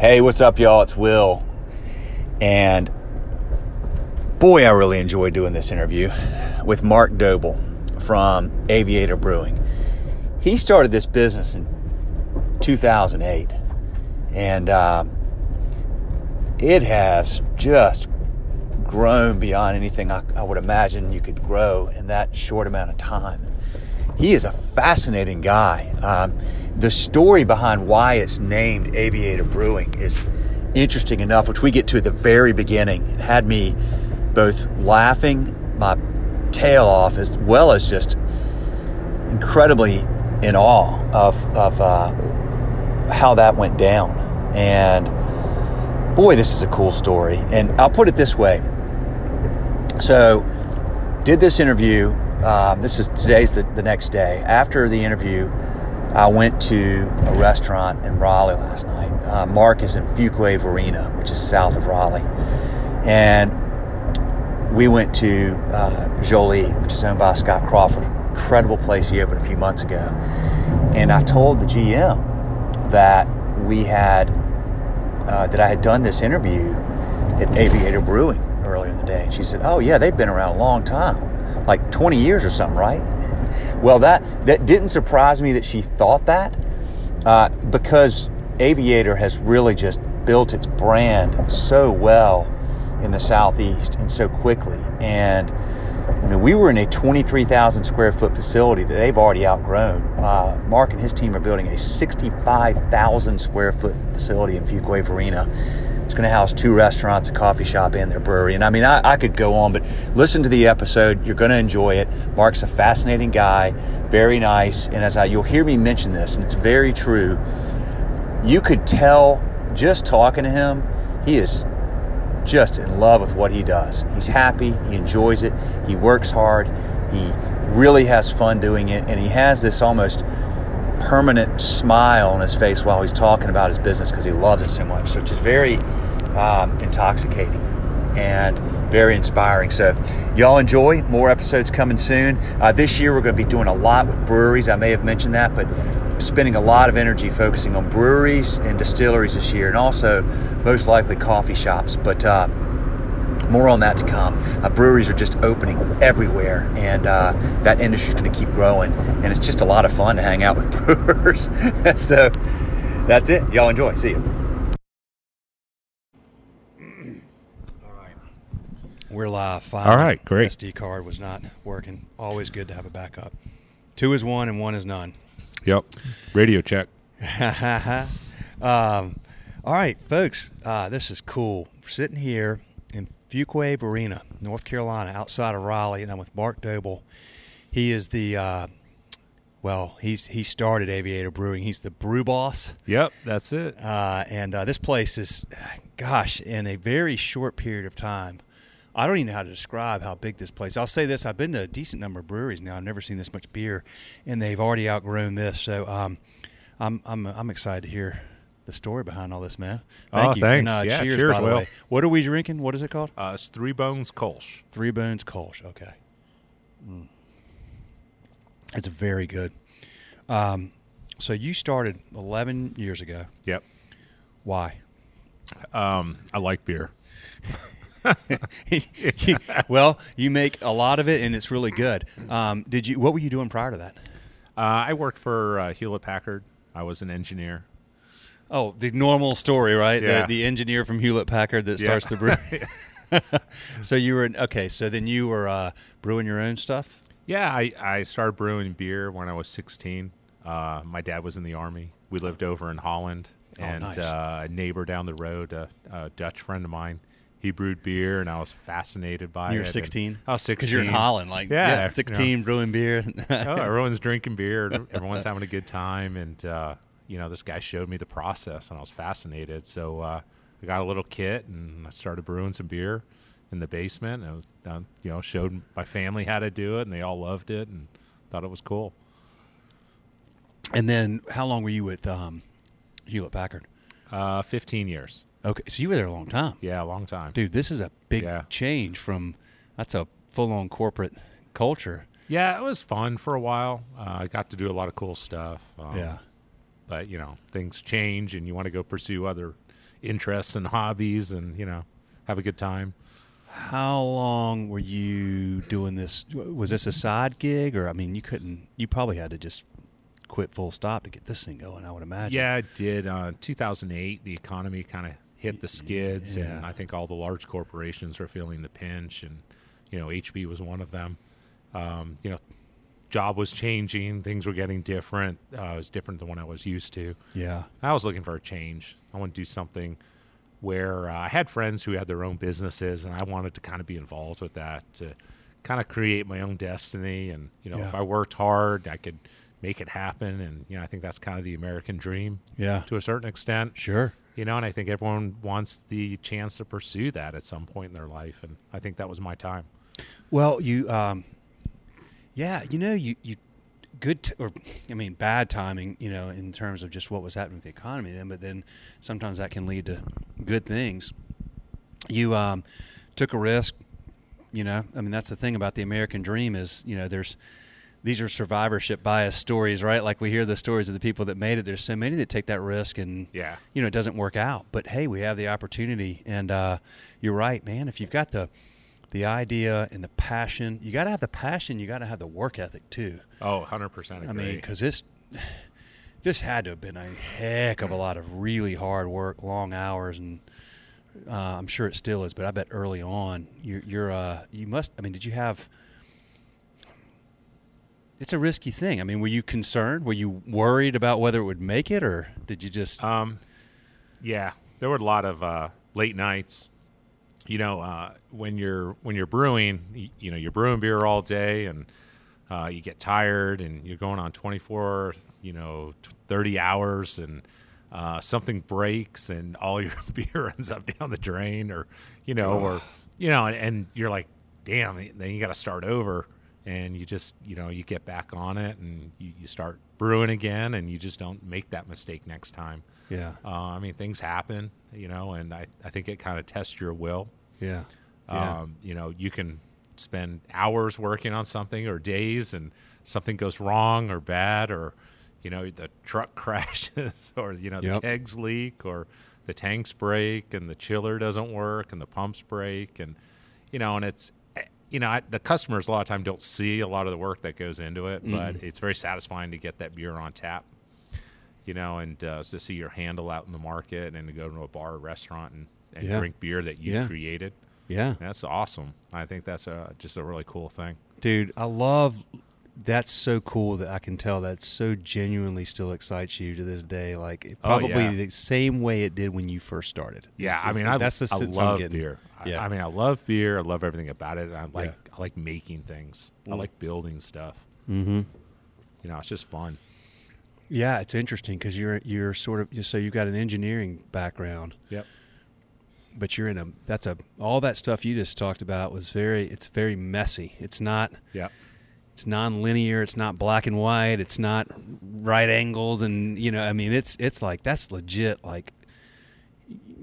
Hey, what's up, y'all? It's Will. And boy, I really enjoyed doing this interview with Mark Doble from Aviator Brewing. He started this business in 2008, and it has just grown beyond anything I would imagine you could grow in that short amount of time. He is a fascinating guy. The story behind why it's named Aviator Brewing is interesting enough, which we get to at the very beginning. It had me both laughing my tail off as well as just incredibly in awe of how that went down. And boy, this is a cool story. And I'll put it this way. So, did this interview. Today's the next day. After the interview, I went to a restaurant in Raleigh last night. Mark is in Fuquay-Varina, which is south of Raleigh. And we went to Jolie, which is owned by Scott Crawford. Incredible place he opened a few months ago. And I told the GM that I had done this interview at Aviator Brewing earlier in the day. And she said, oh yeah, they've been around a long time. Like 20 years or something, right? Well, that didn't surprise me that she thought that because Aviator has really just built its brand so well in the Southeast and so quickly. And I mean, we were in a 23,000 square foot facility that they've already outgrown. Mark and his team are building a 65,000 square foot facility in Fuquay-Varina. It's going to house two restaurants, a coffee shop, and their brewery. And I mean, I could go on, but listen to the episode. You're going to enjoy it. Mark's a fascinating guy, very nice. And as you'll hear me mention this, and it's very true, you could tell just talking to him, he is just in love with what he does. He's happy. He enjoys it. He works hard. He really has fun doing it. And he has this almost permanent smile on his face while he's talking about his business because he loves it so much. So it's very intoxicating and very inspiring. So y'all enjoy. More episodes coming soon. This year we're going to be doing a lot with breweries. I may have mentioned that, but spending a lot of energy focusing on breweries and distilleries this year, and also most likely coffee shops. But more on that to come. Breweries are just opening everywhere, and that industry is going to keep growing, and it's just a lot of fun to hang out with brewers. So that's it. Y'all enjoy. See you. All right. We're live. Finally. All right, great. SD card was not working. Always good to have a backup. Two is one and one is none. Yep. Radio check. All right, folks. This is cool. We're sitting here in Fuquay-Varina, North Carolina, outside of Raleigh, and I'm with Mark Doble. He is the, he started Aviator Brewing. He's the brew boss. Yep, that's it. And this place is, gosh, in a very short period of time, I don't even know how to describe how big this place is. I'll say this, I've been to a decent number of breweries now. I've never seen this much beer, and they've already outgrown this. So I'm excited to hear the story behind all this, man. Thank you. Thanks. And, yeah, cheers, by the way. What are we drinking? What is it called? It's Three Bones Kolsch. Three Bones Kolsch. Okay. Mm. It's very good. So you started 11 years ago. Yep. Why? I like beer. Well, you make a lot of it, and it's really good. What were you doing prior to that? I worked for Hewlett-Packard. I was an engineer. Oh, the normal story, right? Yeah. The engineer from Hewlett-Packard that starts the brewery. So you were brewing your own stuff? Yeah, I started brewing beer when I was 16. My dad was in the Army. We lived over in Holland. Oh, and nice. A neighbor down the road, a Dutch friend of mine, he brewed beer, and I was fascinated by it. You were 16? I was 16. Because you're in Holland. Like, yeah 16, you know, brewing beer. Everyone's drinking beer. Everyone's having a good time, and this guy showed me the process, and I was fascinated. So I got a little kit, and I started brewing some beer in the basement. And I was, showed my family how to do it, and they all loved it and thought it was cool. And then how long were you with Hewlett-Packard? 15 years. Okay, so you were there a long time. Yeah, a long time. Dude, this is a big change from – that's a full-on corporate culture. Yeah, it was fun for a while. I got to do a lot of cool stuff. But, things change, and you want to go pursue other interests and hobbies and, you know, have a good time. How long were you doing this? Was this a side gig? Or, I mean, you couldn't, you probably had to just quit full stop to get this thing going, I would imagine. Yeah, I did. 2008, the economy kind of hit the skids, yeah. And I think all the large corporations were feeling the pinch, and, you know, HP was one of them. You know, job was changing, things were getting different. It was different than what I was used to. Yeah. I was looking for a change. I wanted to do something where I had friends who had their own businesses, and I wanted to kind of be involved with that, to kind of create my own destiny. And, you know, yeah. If I worked hard, I could make it happen. And, you know, I think that's kind of the American dream. Yeah. To a certain extent. Sure. You know, and I think everyone wants the chance to pursue that at some point in their life. And I think that was my time. Well, you, yeah, you know, you good, or I mean, bad timing, you know, in terms of just what was happening with the economy then, but then sometimes that can lead to good things. You, took a risk, you know, I mean, that's the thing about the American dream is, you know, these are survivorship bias stories, right? Like we hear the stories of the people that made it. There's so many that take that risk and, yeah, you know, it doesn't work out, but hey, we have the opportunity. And, you're right, man. If you've got the idea and the passion, you got to have the passion. You got to have the work ethic too. Oh, 100% agree. I mean, cause this had to have been a heck of a lot of really hard work, long hours. And, I'm sure it still is, but I bet early on did you have, it's a risky thing. I mean, were you concerned? Were you worried about whether it would make it, or did you just? Yeah, there were a lot of late nights. You know, when you're brewing, you know, you're brewing beer all day, and you get tired, and you're going on 24, you know, 30 hours, and something breaks, and all your beer ends up down the drain, or you know, or you know, and you're like, damn, then you got to start over. And you just, you know, you get back on it and you start brewing again, and you just don't make that mistake next time. Yeah. I mean, things happen, you know, and I think it kind of tests your will. Yeah. You know, you can spend hours working on something or days, and something goes wrong or bad, or, you know, the truck crashes or, you know, the yep. kegs leak or the tanks break and the chiller doesn't work and the pumps break, and, you know, and it's, you know, the customers a lot of time don't see a lot of the work that goes into it, but it's very satisfying to get that beer on tap, you know, and to see your handle out in the market, and to go to a bar or restaurant and yeah. drink beer that you yeah. created. Yeah. That's awesome. I think that's just a really cool thing. Dude, I love that's so cool that I can tell that so genuinely still excites you to this day. Like it probably the same way it did when you first started. Yeah. I mean, that's the sense I love beer. Yeah. I mean, I love beer. I love everything about it. I like making things. I like building stuff. Mm-hmm. You know, it's just fun. Yeah. It's interesting. Cause you're sort of, so you've got an engineering background. Yep. But you're in all that stuff you just talked about was it's very messy. It's not, yeah. It's non-linear. It's not black and white. It's not right angles. And, you know, I mean, it's like, that's legit. Like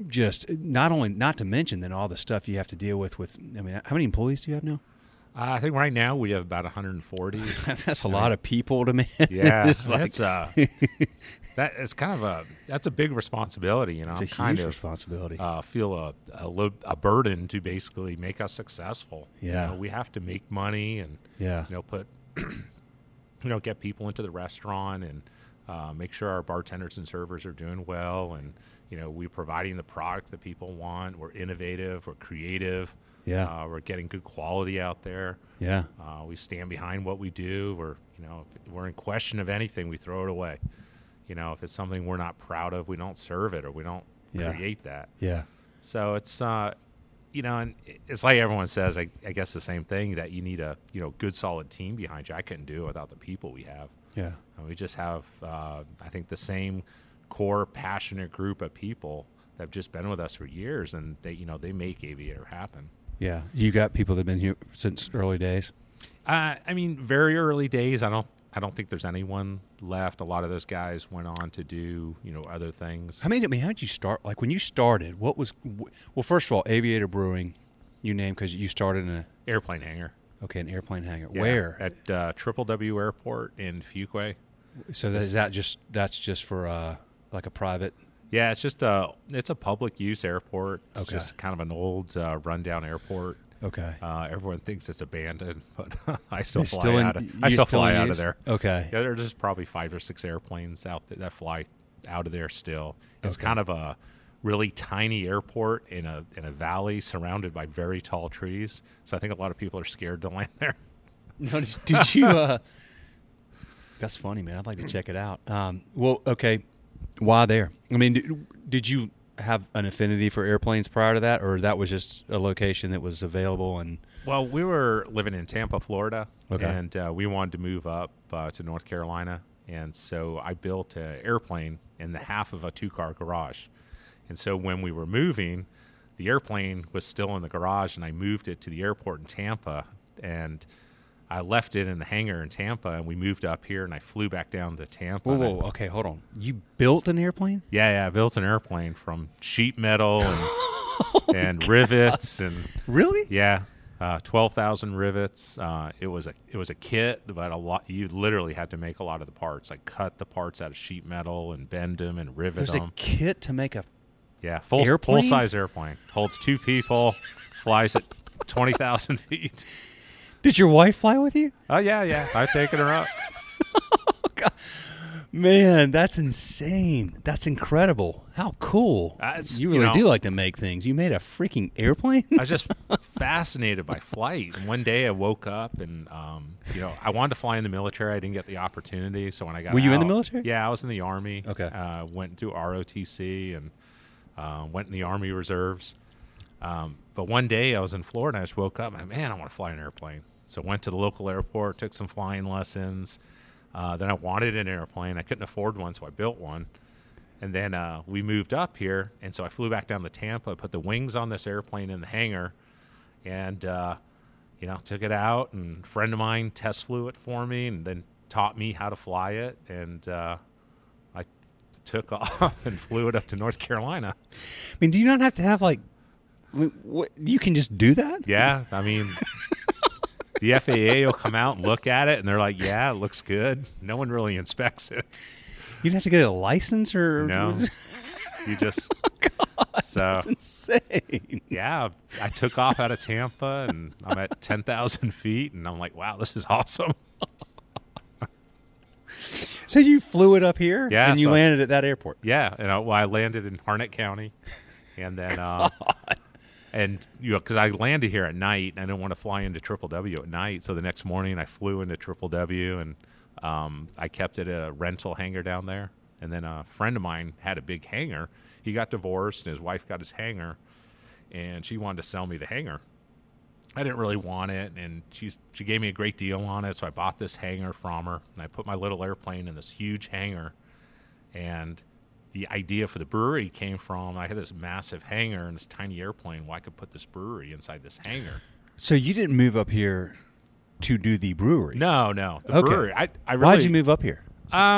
just not only, not to mention then all the stuff you have to deal with, I mean, how many employees do you have now? I think right now we have about 140. That's a lot of people to me. Yeah. That's a big responsibility. You know, it's a huge responsibility. Feel a burden to basically make us successful. Yeah. You know, we have to make money and, you know, get people into the restaurant and make sure our bartenders and servers are doing well. And, you know, we're providing the product that people want. We're innovative. We're creative. Yeah. We're getting good quality out there. Yeah. We stand behind what we do. If we're in question of anything, we throw it away. You know, if it's something we're not proud of, we don't serve it, or we don't create that. Yeah. So it's, you know, and it's like everyone says, I guess the same thing, that you need a, you know, good solid team behind you. I couldn't do it without the people we have. Yeah. And we just have, I think, the same core passionate group of people that have just been with us for years, and they, you know, they make Aviator happen. Yeah. You got people that have been here since early days? I mean, very early days. I don't think there's anyone left. A lot of those guys went on to do, you know, other things. How did you start? Like when you started, what was, well, first of all, Aviator Brewing, you named because you started in an airplane hangar. Okay, an airplane hangar. Yeah, where? At Triple W Airport in Fuquay. So that's just for like a private Yeah, it's just it's a public use airport. It's just kind of an old rundown airport. Okay. Everyone thinks it's abandoned, but I still fly out of there. Okay. Yeah, there's just probably 5 or 6 airplanes out there that fly out of there still. It's kind of a really tiny airport in a valley surrounded by very tall trees. So I think a lot of people are scared to land there. No, did you? That's funny, man. I'd like to check it out. Well, okay. Why there? I mean, did you have an affinity for airplanes prior to that, or that was just a location that was available? And well, we were living in Tampa, Florida, and we wanted to move up to North Carolina, and so I built an airplane in the half of a 2-car garage. And so when we were moving, the airplane was still in the garage, and I moved it to the airport in Tampa, and I left it in the hangar in Tampa, and we moved up here, and I flew back down to Tampa. Whoa, okay, hold on. You built an airplane? Yeah, I built an airplane from sheet metal and, and rivets. And really? Yeah, 12,000 rivets. It was a kit, but a lot. You literally had to make a lot of the parts. Like cut the parts out of sheet metal and bend them and rivet them. There's a kit to make a full-size airplane. Holds 2 people, flies at 20,000 feet. Did your wife fly with you? Oh, yeah. I've taken her up. Oh, God. Man, that's insane. That's incredible. How cool. You really do like to make things. You made a freaking airplane? I was just fascinated by flight. And one day I woke up and, I wanted to fly in the military. I didn't get the opportunity. So when I got Were you in the military? Yeah, I was in the Army. Okay. Went to ROTC and went in the Army Reserves. But one day I was in Florida and I just woke up and, man, I want to fly an airplane. So went to the local airport, took some flying lessons. Then I wanted an airplane. I couldn't afford one, so I built one. And then we moved up here, and so I flew back down to Tampa, put the wings on this airplane in the hangar, and, took it out. And a friend of mine test flew it for me and then taught me how to fly it. And I took off and flew it up to North Carolina. I mean, do you not have to have, like, what, you can just do that? Yeah, I mean, the FAA will come out and look at it, and they're like, yeah, it looks good. No one really inspects it. You don't have to get a license or... No, you just... Oh, God, so, that's insane. Yeah, I took off out of Tampa, and I'm at 10,000 feet, and I'm like, wow, this is awesome. So you flew it up here, and you landed at that airport? Yeah, and I landed in Harnett County, and then... And, because I landed here at night, and I didn't want to fly into Triple W at night. So the next morning I flew into Triple W, and I kept it at a rental hangar down there. And then a friend of mine had a big hangar. He got divorced, and his wife got his hangar, and she wanted to sell me the hangar. I didn't really want it, and she gave me a great deal on it, so I bought this hangar from her. And I put my little airplane in this huge hangar, and... The idea for the brewery came from I had this massive hangar and this tiny airplane where I could put this brewery inside this hangar. So you didn't move up here to do the brewery? No. The brewery. Why did you move up here?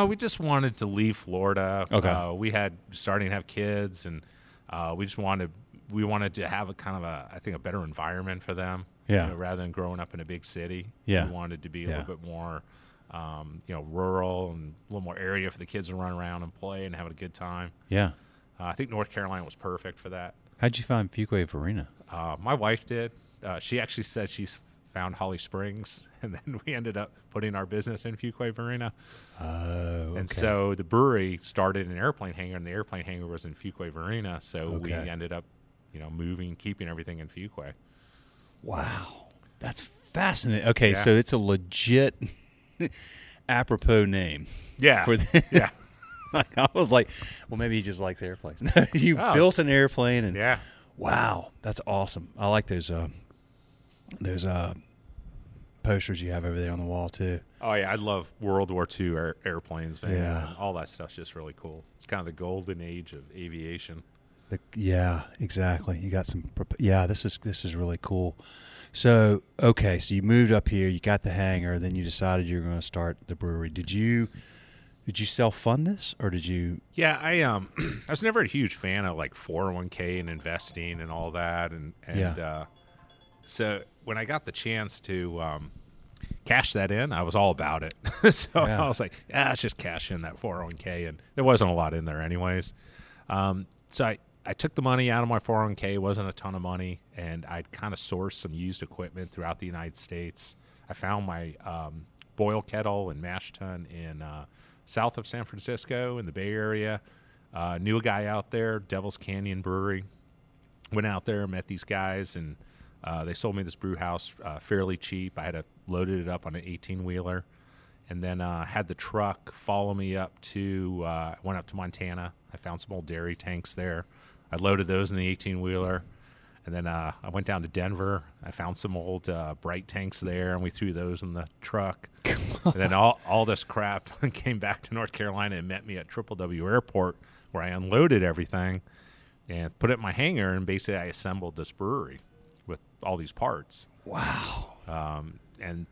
We just wanted to leave Florida. Okay. We had starting to have kids, and we wanted to have a kind of a better environment for them. Yeah. Rather than growing up in a big city. Yeah. We wanted to be a little bit more. Rural and a little more area for the kids to run around and play and have a good time. Yeah. I think North Carolina was perfect for that. How'd you find Fuquay-Varina? My wife did. She actually said she found Holly Springs, and then we ended up putting our business in Fuquay-Varina. Oh, okay. And so the brewery started in an airplane hangar, and the airplane hangar was in Fuquay-Varina, so we ended up, moving, keeping everything in Fuquay. Wow. That's fascinating. Okay, so it's a legit... apropos name. Yeah. Yeah. Like, I was like, well, maybe he just likes airplanes. You built an airplane. And yeah. Wow. That's awesome. I like those posters you have over there on the wall, too. Oh, yeah. I love World War II airplanes. Man. Yeah. All that stuff's just really cool. It's kind of the golden age of aviation. Yeah, exactly. You got some... Yeah, this is really cool. So, okay, so you moved up here, you got the hangar, then you decided you were going to start the brewery. Did you self-fund this, or did you... Yeah, I was never a huge fan of, 401k and investing and all that. So when I got the chance to cash that in, I was all about it. So I was like, let's just cash in that 401k. And there wasn't a lot in there anyways. So I took the money out of my 401k. It wasn't a ton of money, and I'd kind of sourced some used equipment throughout the United States. I found my boil kettle and mash tun in south of San Francisco in the Bay Area. Knew a guy out there, Devil's Canyon Brewery. Went out there, met these guys, and they sold me this brew house fairly cheap. I had loaded it up on an 18-wheeler, and then had the truck follow me up to went up to Montana. I found some old dairy tanks there. I loaded those in the 18-wheeler, and then I went down to Denver. I found some old Bright tanks there, and we threw those in the truck. And then all this crap came back to North Carolina and met me at Triple W Airport, where I unloaded everything and put it in my hangar, and basically I assembled this brewery with all these parts. Wow. And,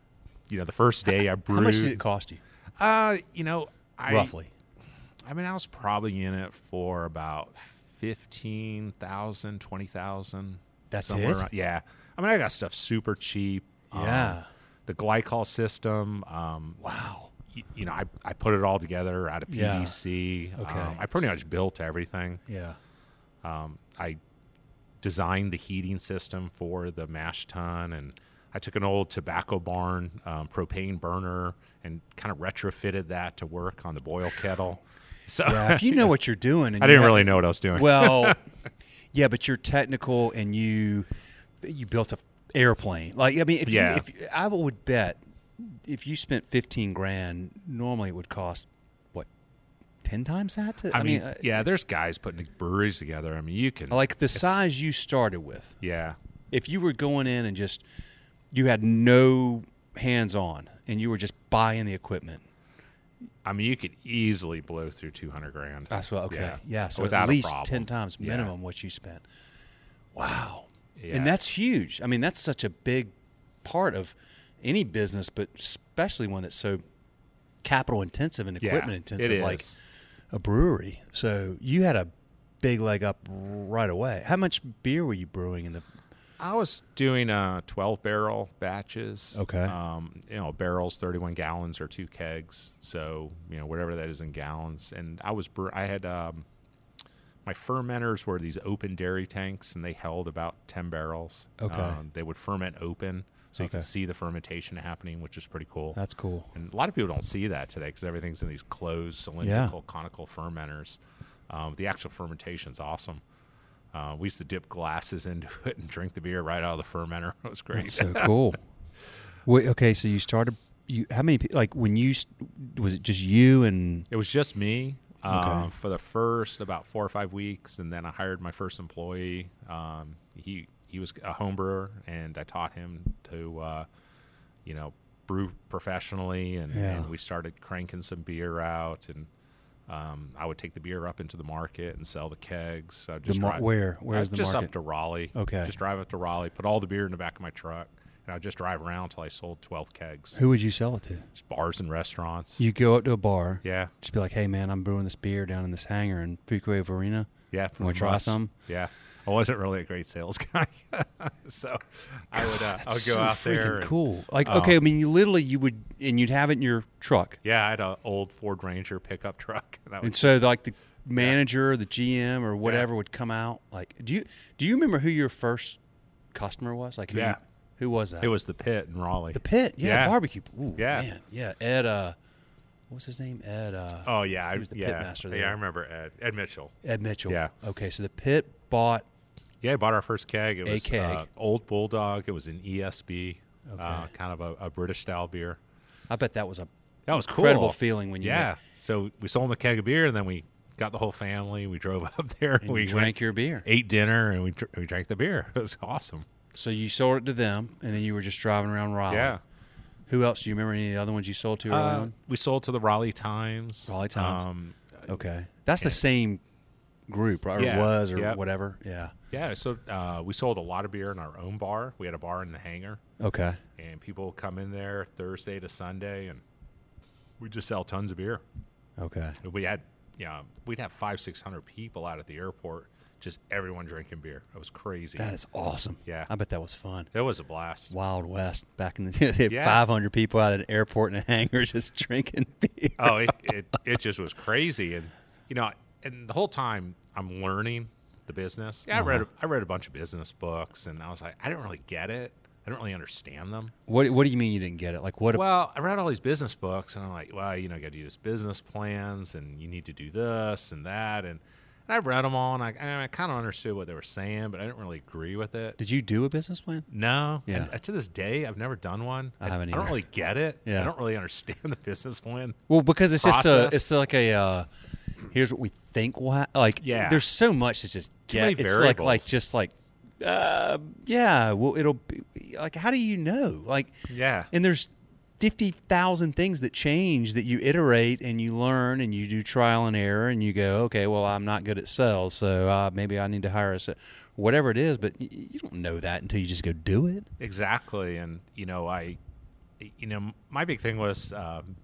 you know, the first day I brewed. How much did it cost you? Roughly. I mean, I was probably in it for about $15,000, $20,000. That's it? Yeah. I mean, I got stuff super cheap. Yeah. The glycol system. Wow. You know, I put it all together out of PVC. Yeah. Okay. I pretty much built everything. Yeah. I designed the heating system for the mash tun, and I took an old tobacco barn propane burner and kind of retrofitted that to work on the boil kettle. So yeah, if you know what you're doing. And I didn't really know what I was doing. Well, yeah, but you're technical, and you built an airplane. Like, I mean, I would bet if you spent 15 grand, normally it would cost 10 times that? I mean, there's guys putting breweries together. I mean, you can. Like the size you started with. Yeah. If you were going in and just, you had no hands-on, and you were just buying the equipment. I mean, you could easily blow through 200 grand. That's what, okay. Yeah. So without at least 10 times minimum what you spent. Wow. Yeah. And that's huge. I mean, that's such a big part of any business, but especially one that's so capital intensive and equipment intensive. It is. Like a brewery. So you had a big leg up right away. How much beer were you brewing in the... I was doing 12 barrel batches. Okay. Barrels, 31 gallons or 2 kegs. So, you know, whatever that is in gallons. And I was my fermenters were these open dairy tanks, and they held about 10 barrels. Okay. They would ferment open. So you can see the fermentation happening, which is pretty cool. That's cool. And a lot of people don't see that today because everything's in these closed, cylindrical, conical fermenters. The actual fermentation's awesome. We used to dip glasses into it and drink the beer right out of the fermenter. It was great. That's so cool. Okay, so you started. How many? Like when you was it just you and? It was just me for the first about 4 or 5 weeks, and then I hired my first employee. He was a home brewer, and I taught him to, brew professionally, and we started cranking some beer out, and I would take the beer up into the market and sell the kegs. So I'd just drive, where's the market? Just up to Raleigh. Okay. Just drive up to Raleigh, put all the beer in the back of my truck, and I'd just drive around until I sold 12 kegs. Who would you sell it to? Just bars and restaurants. You go up to a bar. Yeah. Just be like, hey, man, I'm brewing this beer down in this hangar in Fuquay-Varina. Yeah. Want to try some? Yeah. I wasn't really a great sales guy, so I would go so out there. And, cool. Like I mean, you'd have it in your truck. Yeah, I had an old Ford Ranger pickup truck, like the manager, or the GM, or whatever would come out. Like, do you remember who your first customer was? Like, who was that? It was the Pit in Raleigh. The Pit, the barbecue. Ooh, yeah, man. Yeah. Ed, what was his name? Ed. Oh yeah, he was the pit master there. Yeah, I remember Ed. Ed Mitchell. Ed Mitchell. Yeah. Okay, so the Pit bought. Yeah, I bought our first keg. It was a keg. Old Bulldog. It was an ESB, kind of a British-style beer. I bet that was incredible cool. Feeling when you met. So we sold them a keg of beer, and then we got the whole family. We drove up there. And we drank your beer. Ate dinner, and we drank the beer. It was awesome. So you sold it to them, and then you were just driving around Raleigh. Yeah. Who else? Do you remember any of the other ones you sold to early on? We sold to the Raleigh Times. Okay. That's the same group, right? Yeah, whatever. Yeah. Yeah, so we sold a lot of beer in our own bar. We had a bar in the hangar. Okay. And people would come in there Thursday to Sunday, and we'd just sell tons of beer. Okay. We had, we'd have 500-600 people out at the airport, just everyone drinking beer. It was crazy. That is awesome. Yeah. I bet that was fun. It was a blast. Wild West back in the day. They had 500 people out at an airport in a hangar just drinking beer. Oh, it just was crazy. And, and the whole time I'm learning the business. Yeah, I read a bunch of business books, and I was like, I didn't really get it. I don't really understand them. What do you mean you didn't get it? Like what? Well, I read all these business books, and I'm like, well, you know, you got to do this business plans, and you need to do this and that, and I read them all, and I kind of understood what they were saying, but I didn't really agree with it. Did you do a business plan? No. Yeah. And to this day, I've never done one. I haven't either. I don't really get it. Yeah. I don't really understand the business plan. Well, because it's process. Just it's like a here's what we think. Like yeah. There's so much that's just get. It's like. It'll be like, how do you know? Like, yeah. And there's 50,000 things that change that you iterate and you learn and you do trial and error and you go, okay, well, I'm not good at sales, so maybe I need to hire a whatever it is. But you don't know that until you just go do it. Exactly. And my big thing was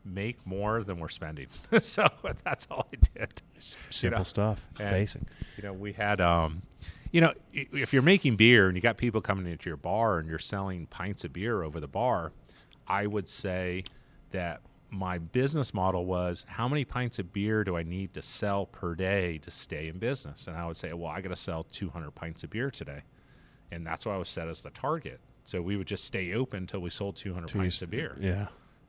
make more than we're spending. So that's all I did. Simple stuff. And, basic. We had if you're making beer and you got people coming into your bar and you're selling pints of beer over the bar, I would say that my business model was, how many pints of beer do I need to sell per day to stay in business? And I would say, well, I got to sell 200 pints of beer today. And that's what I was set as the target. So we would just stay open until we sold 200 pints of beer. Yeah.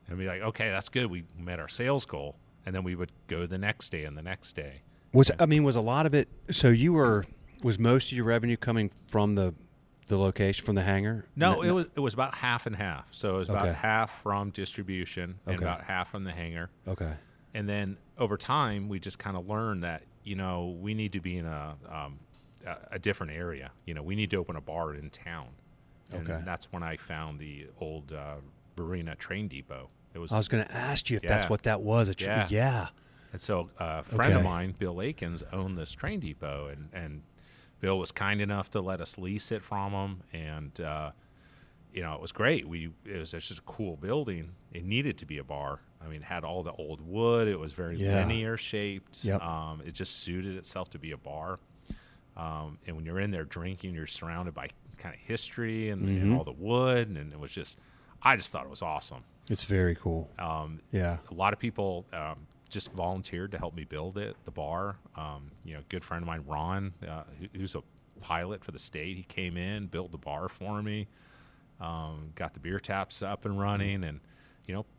And be like, okay, that's good. We met our sales goal. And then we would go the next day and the next day. Was a lot of it, so you were... Was most of your revenue coming from the location, from the hangar? No, it was about half and half. So it was about half from distribution and about half from the hangar. Okay. And then over time, we just kind of learned that, we need to be in a different area. We need to open a bar in town. And that's when I found the old Varina train depot. I was going to ask you if that's what that was. Yeah. And so a friend of mine, Bill Akins, owned this train depot and Bill was kind enough to let us lease it from him, and it was great. It was just a cool building. It needed to be a bar. I mean, it had all the old wood. It was very linear shaped. Yep. It just suited itself to be a bar. And when you're in there drinking, you're surrounded by kind of history and all the wood, and it was just, I just thought it was awesome. It's very cool. A lot of people. Just volunteered to help me build it, the bar. A good friend of mine, Ron, who's a pilot for the state, he came in, built the bar for me, got the beer taps up and running, and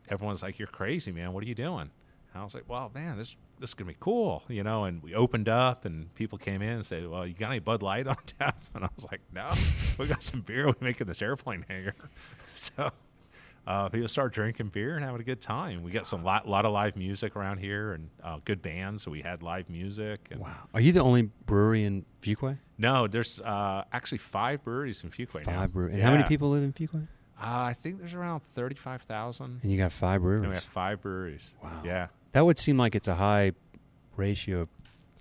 everyone's like, "You're crazy, man! What are you doing?" And I was like, "Well, man, this is gonna be cool,." And we opened up, and people came in and said, "Well, you got any Bud Light on tap?" And I was like, "No, we got some beer. We're making this airplane hangar." So. People start drinking beer and having a good time. We got some lot of live music around here and good bands, so we had live music. And wow. Are you the only brewery in Fuquay? No, there's actually 5 breweries in Fuquay now. 5 breweries. And how many people live in Fuquay? I think there's around 35,000. And you got 5 breweries? And we have 5 breweries. Wow. Yeah. That would seem like it's a high ratio of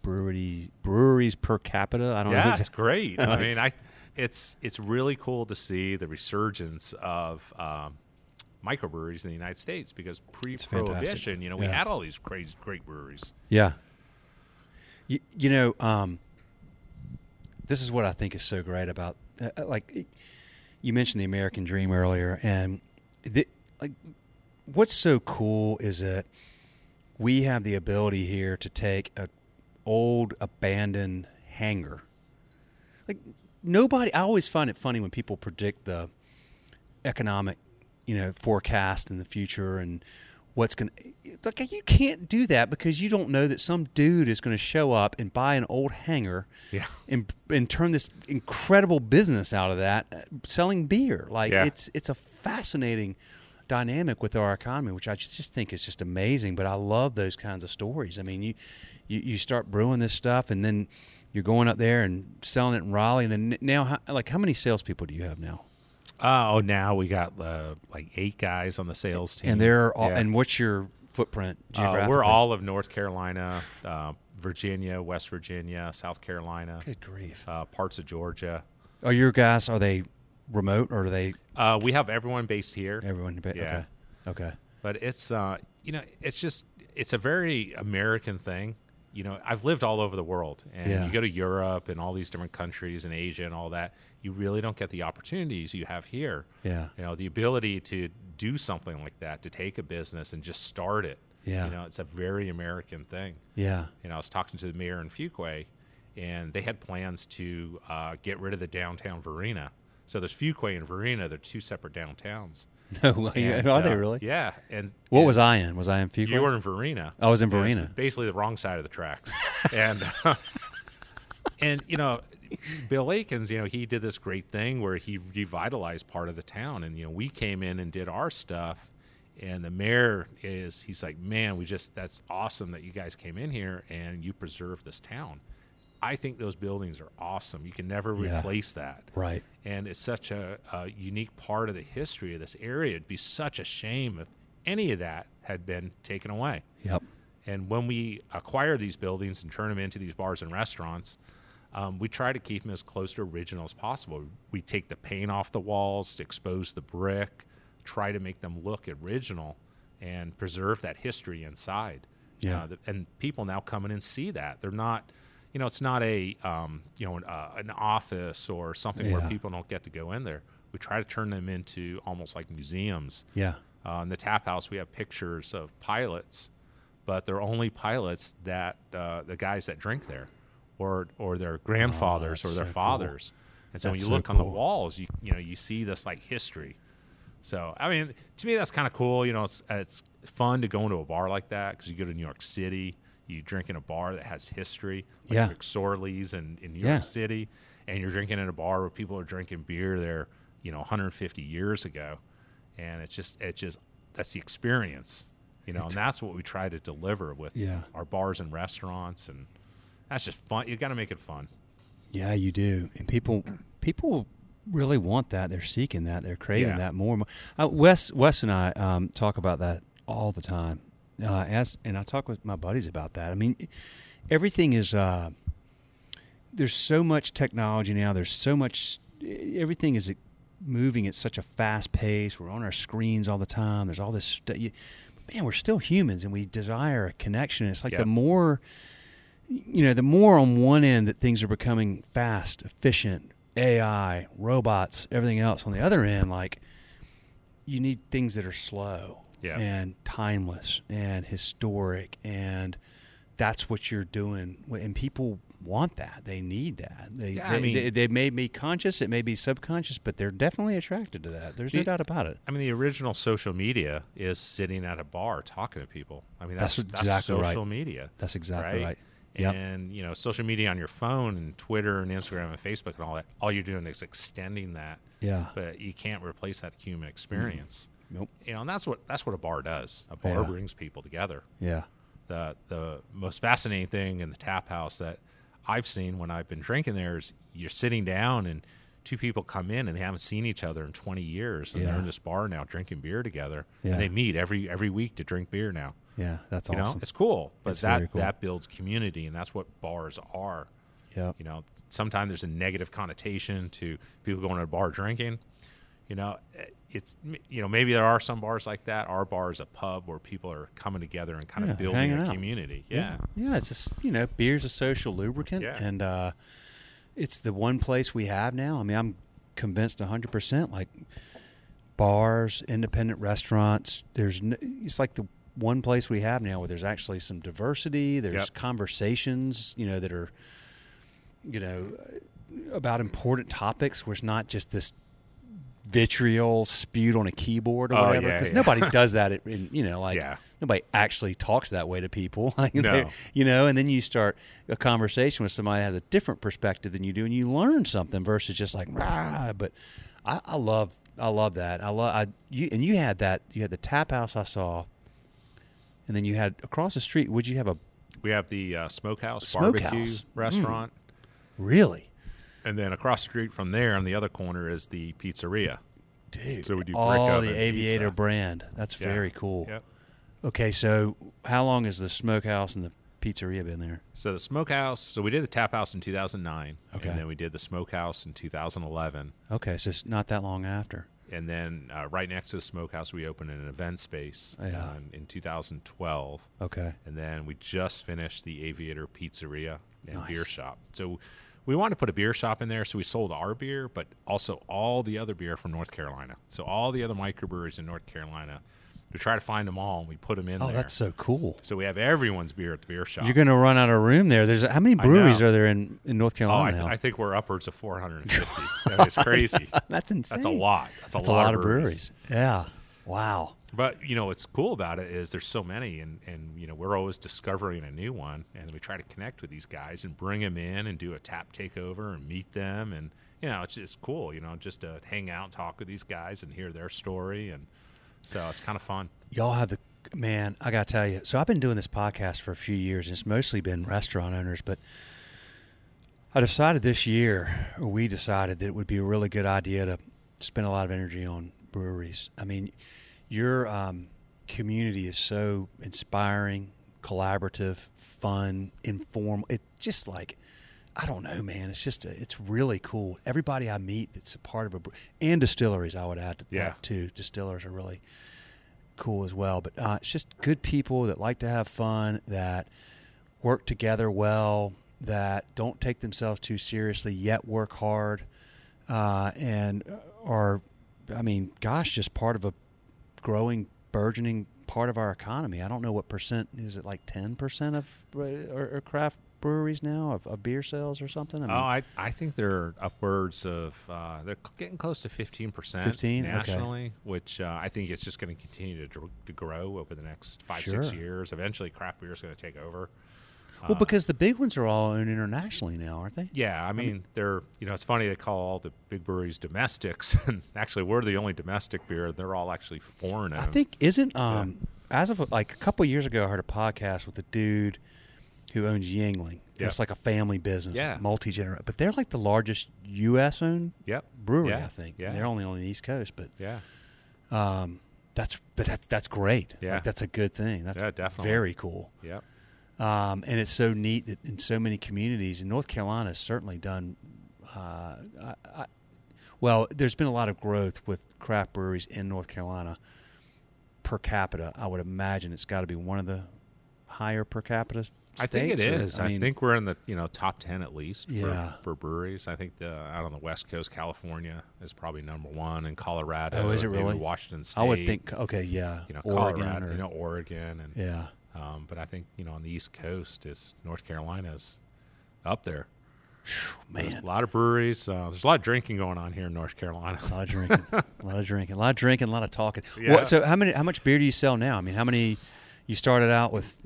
breweries per capita. I don't know. Yeah, it's great. I mean, it's really cool to see the resurgence of microbreweries in the United States, because pre-prohibition, we had all these crazy great breweries. Yeah. This is what I think is so great about you mentioned the American dream earlier, and what's so cool is that we have the ability here to take an old abandoned hangar. Like I always find it funny when people predict the economic forecast in the future and what's going to... Like, you can't do that because you don't know that some dude is going to show up and buy an old hangar and turn this incredible business out of that, selling beer. Like, it's a fascinating dynamic with our economy, which I just think is just amazing. But I love those kinds of stories. I mean, you start brewing this stuff, and then you're going up there and selling it in Raleigh. And then now, how many salespeople do you have now? Now we got 8 guys on the sales team, and and what's your footprint geographically? We're all of North Carolina, Virginia, West Virginia, South Carolina. Good grief! Parts of Georgia. Are your guys? Are they remote or are they? We have everyone based here. Okay. But it's it's a very American thing. I've lived all over the world, and you go to Europe and all these different countries and Asia and all that, you really don't get the opportunities you have here. Yeah. The ability to do something like that, to take a business and just start it. Yeah. You know, it's a very American thing. Yeah. You know, I was talking to the mayor in Fuquay, and they had plans to get rid of the downtown Varina. So there's Fuquay and Varina. They're two separate downtowns. No way. And, are they really? Yeah. And what was I in? Was I in Fuquay? You were in Varina. I was in Varina. Basically the wrong side of the tracks. And, you know, Bill Akins, you know, he did this great thing where he revitalized part of the town. And, you know, we came in and did our stuff. And the mayor is, he's like, man, that's awesome that you guys came in here and you preserved this town. I think those buildings are awesome. You can never replace that. Right. And it's such a unique part of the history of this area. It'd be such a shame if any of that had been taken away. Yep. And when we acquire these buildings and turn them into these bars and restaurants, we try to keep them as close to original as possible. We take the paint off the walls, expose the brick, try to make them look original and preserve that history inside. Yeah. And people now come in and see that. They're not, you know, it's not a, you know, an office or something where people don't get to go in there. We try to turn them into almost like museums. Yeah. In the tap house, we have pictures of pilots, but they're only pilots that the guys that drink there or their grandfathers or their fathers. Cool. And so when you look on the walls, you know, you see this like history. So, I mean, to me, that's kind of cool. You know, it's fun to go into a bar like that because you go to New York City, you drink in a bar that has history, like McSorley's in New York City, and you're drinking in a bar where people are drinking beer there, you know, 150 years ago. And it's just that's the experience, you know, and that's what we try to deliver with our bars and restaurants. And that's just fun. You got to make it fun. Yeah, you do. And people really want that. They're seeking that. They're craving that more and more. Wes and I talk about that all the time. And I talk with my buddies about that. I mean, everything is there's so much technology now. There's so much – everything is moving at such a fast pace. We're on our screens all the time. There's all this stuff. Man, we're still humans, and we desire a connection. It's like the more – you know, the more on one end that things are becoming fast, efficient, AI, robots, everything else. On the other end, like, you need things that are slow and timeless and historic, and that's what you're doing. And people want that. They need that. They may be conscious, it may be subconscious, but they're definitely attracted to that. There's no doubt about it. I mean, the original social media is sitting at a bar talking to people. I mean, that's exactly social media. That's exactly right. And, you know, social media on your phone and Twitter and Instagram and Facebook and all that, all you're doing is extending that. Yeah. But you can't replace that human experience. Mm-hmm. Nope. You know, and that's what a bar does. A bar brings people together. Yeah. The most fascinating thing in the tap house that I've seen when I've been drinking there is you're sitting down and two people come in and they haven't seen each other in 20 years. And they're in this bar now drinking beer together. Yeah. And they meet every week to drink beer now. Yeah, that's awesome. You know, it's cool, but that builds community, and that's what bars are. Yeah. You know, sometimes there's a negative connotation to people going to a bar drinking. You know, it's, you know, maybe there are some bars like that. Our bar is a pub where people are coming together and kind of building a community. Yeah. Yeah, it's just, you know, beer's a social lubricant, and it's the one place we have now. I mean, I'm convinced 100%, like, bars, independent restaurants, it's like the one place we have now where there's actually some diversity, there's conversations, you know, that are, you know, about important topics where it's not just this vitriol spewed on a keyboard or whatever. Because nobody does that, you know, like nobody actually talks that way to people. You know, and then you start a conversation with somebody that has a different perspective than you do, and you learn something versus just like, rah. But I love that. And you had that. You had the tap house I saw. And then you had across the street. Would you have a? We have the smokehouse barbecue restaurant. Mm. Really? And then across the street from there, on the other corner, is the pizzeria. Dude, so we do brick oven the Aviator pizza. Brand. That's very cool. Yep. Okay, so how long has the smokehouse and the pizzeria been there? So the smokehouse. So we did the tap house in 2009. Okay. And then we did the smokehouse in 2011. Okay, so it's not that long after. And then right next to the smokehouse, we opened an event space in 2012. Okay. And then we just finished the Aviator Pizzeria and beer shop. So we wanted to put a beer shop in there, so we sold our beer, but also all the other beer from North Carolina. So all the other microbreweries in North Carolina, We try to find them all, and we put them in there. Oh, that's so cool. So we have everyone's beer at the beer shop. You're going to run out of room there. There's How many breweries are there in North Carolina now? I think we're upwards of 450. That is crazy. That's insane. That's a lot. That's a lot of breweries. Yeah. Wow. But, you know, what's cool about it is there's so many, and you know, we're always discovering a new one, and we try to connect with these guys and bring them in and do a tap takeover and meet them. And, you know, it's just cool, you know, just to hang out, talk with these guys and hear their story. And so it's kind of fun. Y'all have the – man, I got to tell you. So I've been doing this podcast for a few years, and it's mostly been restaurant owners, but I decided this year, or we decided, that it would be a really good idea to spend a lot of energy on breweries. I mean, your community is so inspiring, collaborative, fun, informal. It's just like, I don't know, man. It's just, it's really cool. Everybody I meet that's a part of a, and distilleries, I would add to that too. Distillers are really cool as well. But it's just good people that like to have fun, that work together well, that don't take themselves too seriously, yet work hard, and are, I mean, gosh, just part of a growing, burgeoning part of our economy. I don't know what percent, is it like 10% of or craft breweries now of beer sales or something? I mean, I think they're upwards of, they're getting close to 15% 15? Nationally, okay. Which I think it's just going to continue to grow over the next five, 6 years. Eventually, craft beer is going to take over. Well, because the big ones are all owned internationally now, aren't they? Yeah, I mean, they're, you know, it's funny they call all the big breweries domestics, and actually we're the only domestic beer. They're all actually foreign owned. I think as of like a couple of years ago, I heard a podcast with a dude who owns Yingling. Yep. It's like a family business, like multi-generation. But they're like the largest U.S. owned brewery, I think. Yeah. And they're only on the East Coast, but that's great. Yeah, like, that's a good thing. That's definitely very cool. Yeah. And it's so neat that in so many communities, and North Carolina has certainly done well, there's been a lot of growth with craft breweries in North Carolina per capita. I would imagine it's got to be one of the higher per capita states. I think it is. I mean, I think we're in the top 10 at least for breweries. I think out on the West Coast, California is probably number one, and Colorado. Oh, is it really? Washington State. I would think, Oregon, Colorado, Oregon. And, but I think, on the East Coast, North Carolina's up there. Man. There's a lot of breweries. There's a lot of drinking going on here in North Carolina. A lot of drinking. A lot of talking. Yeah. Well, so how much beer do you sell now? I mean, you started out with,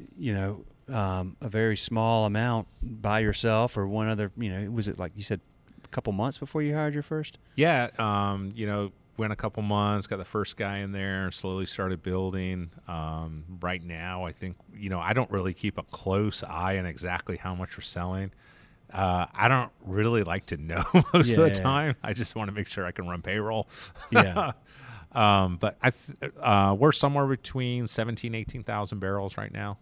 a very small amount by yourself or one other, was it like you said a couple months before you hired your first? Yeah. Went a couple months, got the first guy in there, slowly started building. Right now, I think, I don't really keep a close eye on exactly how much we're selling. I don't really like to know most of the time. I just want to make sure I can run payroll. Yeah. But we're somewhere between 17,000, 18,000 barrels right now.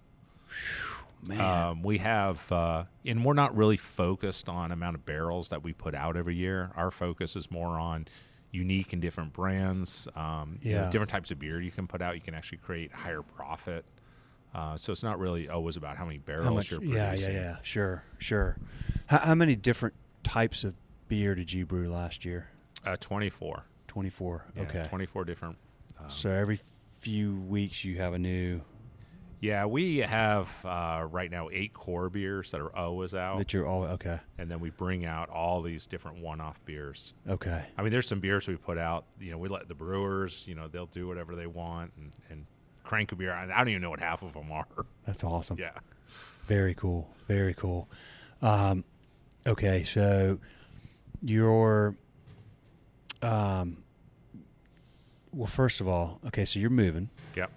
Man. We have, and we're not really focused on amount of barrels that we put out every year. Our focus is more on unique and different brands, different types of beer you can put out. You can actually create higher profit. So it's not really always about how many barrels you're producing. Yeah. Sure. How many different types of beer did you brew last year? 24. 24, yeah, okay. 24 different. So every few weeks you have a new... Yeah, we have right now 8 core beers that are always out. That you're always, okay. And then we bring out all these different one-off beers. Okay. I mean, there's some beers we put out. We let the brewers, they'll do whatever they want and crank a beer. I don't even know what half of them are. That's awesome. Yeah. Very cool. Okay, so your well, first of all, okay, so you're moving. Yep.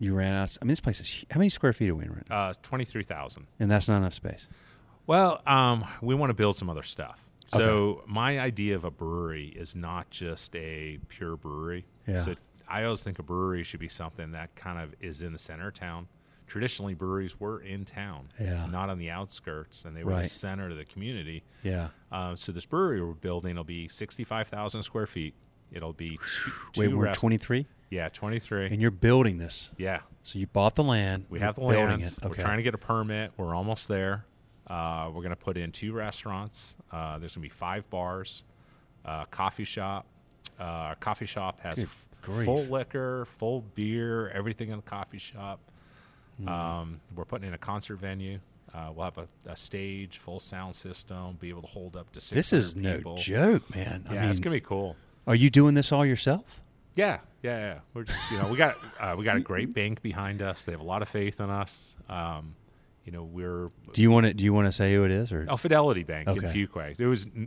You ran out. I mean, this place is. How many square feet are we in right now? 23,000. And that's not enough space. Well, we want to build some other stuff. Okay. So my idea of a brewery is not just a pure brewery. Yeah. So I always think a brewery should be something that kind of is in the center of town. Traditionally, breweries were in town, not on the outskirts, and they were the center of the community. Yeah. So this brewery we're building will be 65,000 square feet. It'll be two we're 23? Yeah, 23. And you're building this. Yeah. So you bought the land. We have the land. It. Okay. We're trying to get a permit. We're almost there. We're going to put in 2 restaurants. There's going to be 5 bars, a coffee shop. Our coffee shop has grief. Full liquor, full beer, everything in the coffee shop. Mm. We're putting in a concert venue. We'll have a stage, full sound system, be able to hold up to 600 people. This is no joke, man. Yeah, I mean, it's going to be cool. Are you doing this all yourself? Yeah. We're just, we got a great bank behind us. They have a lot of faith in us. Do you want to say who it is? Or? Oh, Fidelity Bank in Fuquay.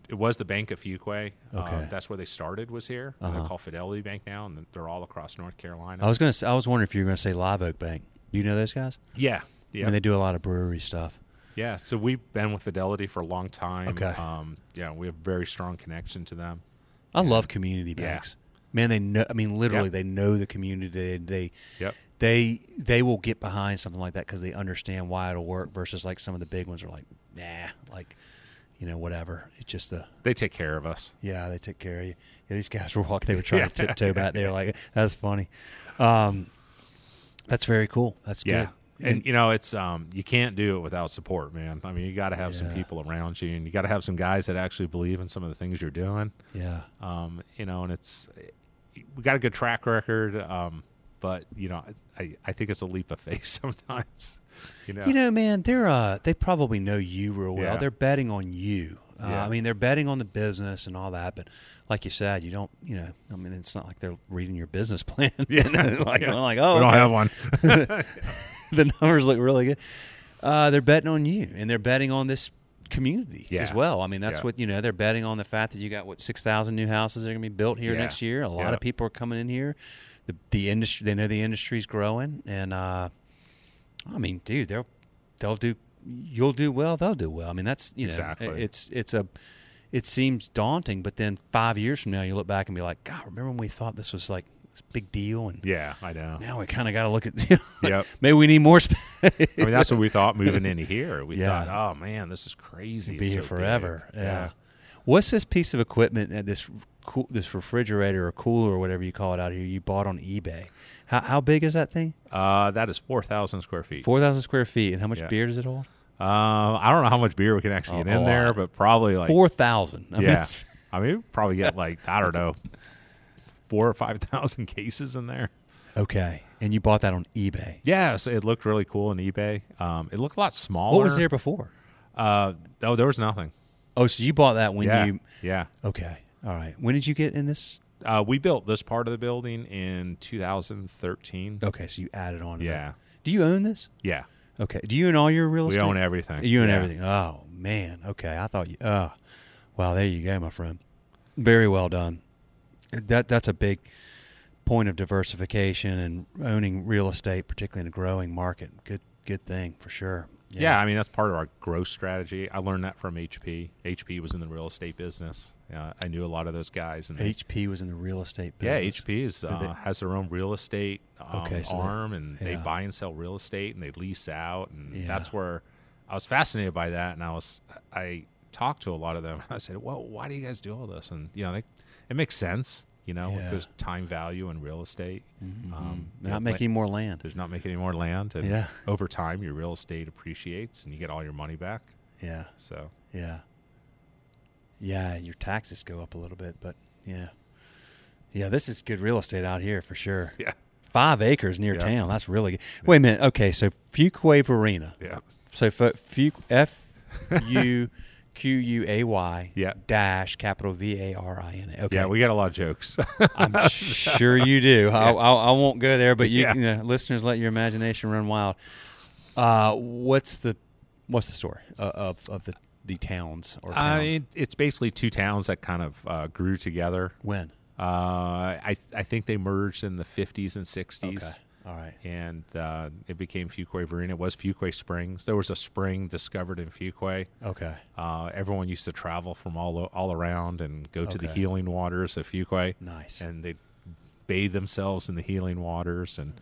It was the Bank of Fuquay. That's where they started. Was here. Uh-huh. They're called Fidelity Bank now, and they're all across North Carolina. I was wondering if you were going to say Live Oak Bank. Do you know those guys? Yeah. I mean, they do a lot of brewery stuff. Yeah. So we've been with Fidelity for a long time. Okay. We have a very strong connection to them. I love community banks. Yeah. Man, they know. I mean, literally, They know the community. They will get behind something like that because they understand why it'll work. Versus like some of the big ones are like, nah, like, whatever. It's just they take care of us. Yeah, they take care of you. Yeah, these guys were walking. They were trying to tiptoe back. They were like, that's funny. That's very cool. That's good. And it's you can't do it without support, man. I mean, you got to have some people around you, and you got to have some guys that actually believe in some of the things you're doing. Yeah. And we got a good track record, but I think it's a leap of faith sometimes. Man, they probably know you real well. Yeah. They're betting on you. I mean, they're betting on the business and all that, but like you said, you don't, I mean, it's not like they're reading your business plan. We don't have one. The numbers look really good. They're betting on you, and they're betting on this community as well. I mean, that's what, they're betting on the fact that you got, 6,000 new houses that are going to be built here next year. A lot of people are coming in here. The industry, they know the industry's growing, and, I mean, dude, you'll do well, they'll do well. I mean, that's, exactly. It seems daunting, but then 5 years from now, you look back and be like, God, remember when we thought this was like this big deal? And yeah, I know. Now we kind of got to look at, maybe we need more space. I mean, that's what we thought moving into here. We thought, oh man, this is crazy. It'll be here forever. Yeah. What's this piece of equipment at this refrigerator or cooler or whatever you call it out here you bought on eBay? How big is that thing? That is 4,000 square feet. 4,000 square feet. And how much beer does it hold? I don't know how much beer we can actually get in there, but probably like 4,000. I mean, probably get like, I don't know, 4,000 or 5,000 cases in there. Okay. And you bought that on eBay? Yeah. So it looked really cool on eBay. It looked a lot smaller. What was there before? There was nothing. Oh, so you bought that when you. Yeah. Okay. All right. When did you get in this? We built this part of the building in 2013. Okay. So you added on to that. Do you own this? Yeah. Okay. Do you own all your real estate? We own everything. You own everything. Oh, man. Okay. I thought you... wow, there you go, my friend. Very well done. That's a big point of diversification and owning real estate, particularly in a growing market. Good thing for sure. Yeah, I mean, that's part of our growth strategy. I learned that from HP. HP was in the real estate business. I knew a lot of those guys. And HP was in the real estate business? Yeah, HP has their own real estate arm, and they buy and sell real estate, and they lease out. And that's where I was fascinated by that, and I talked to a lot of them. I said, well, why do you guys do all this? And, it makes sense. There's time value in real estate. Mm-hmm. Not making more land. There's not making any more land. And over time, your real estate appreciates and you get all your money back. Yeah. So. Yeah. Yeah, and your taxes go up a little bit, but yeah. Yeah, this is good real estate out here for sure. Yeah. 5 acres near town. That's really good. Yeah. Wait a minute. Okay, so Fuquay-Varina. Yeah. So Fuquay. Quay dash capital Varina. Okay. Yeah, we got a lot of jokes. I'm sure you do. I won't go there, but listeners, let your imagination run wild. What's the story of the towns? Or town? It's basically two towns that kind of grew together. When? I think they merged in the 50s and 60s. Okay. All right. And it became Fuquay-Varina. It was Fuquay Springs. There was a spring discovered in Fuquay. Okay. Everyone used to travel from all around and go to the healing waters of Fuquay. Nice. And they bathe themselves in the healing waters. And,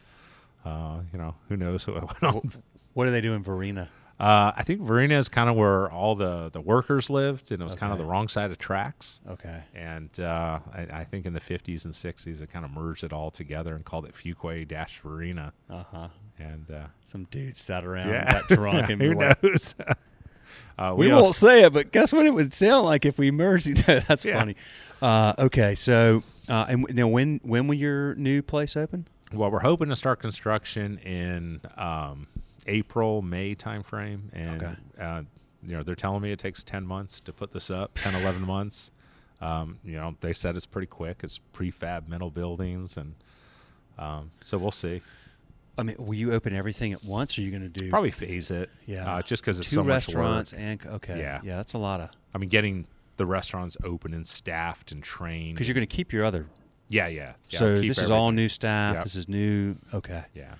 who knows what went on. What do they do in Varina? I think Varina is kind of where all the workers lived, and it was kind of the wrong side of tracks. Okay. And I think in the 50s and 60s, it kind of merged it all together and called it Fuquay-Varina. Uh-huh. And some dudes sat around and got drunk and who knows? We won't say it, but guess what it would sound like if we merged. That's funny. Okay, so and now when will your new place open? Well, we're hoping to start construction in April, May timeframe, and you know, they're telling me it takes 10 months to put this up, 10, 11 months. You know, they said it's pretty quick. It's prefab metal buildings, and so we'll see. I mean, will you open everything at once, or are you going to do... Probably phase it, just because it's so much work. 2 restaurants and... Okay, yeah, that's a lot of... I mean, getting the restaurants open and staffed and trained. Because you're going to keep your other... Yeah. So this is all new staff. Yep. This is new... Okay. Yeah.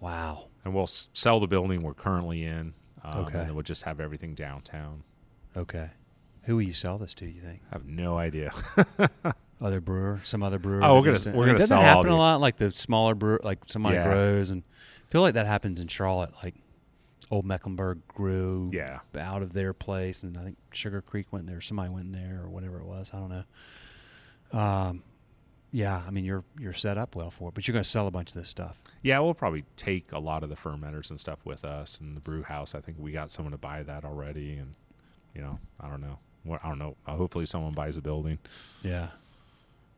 Wow. And we'll sell the building we're currently in. And then we'll just have everything downtown. Okay. Who will you sell this to, you think? I have no idea. Some other brewer. Oh, we're gonna sell all. Doesn't happen a lot, like the smaller brewer, like somebody grows, and I feel like that happens in Charlotte. Like Old Mecklenburg grew out of their place, and I think Sugar Creek went there. Somebody went there, or whatever it was. I don't know. Yeah, I mean you're set up well for it, but you're going to sell a bunch of this stuff. Yeah, we'll probably take a lot of the fermenters and stuff with us, and the brew house. I think we got someone to buy that already, and you know, I don't know. Hopefully, someone buys the building. Yeah.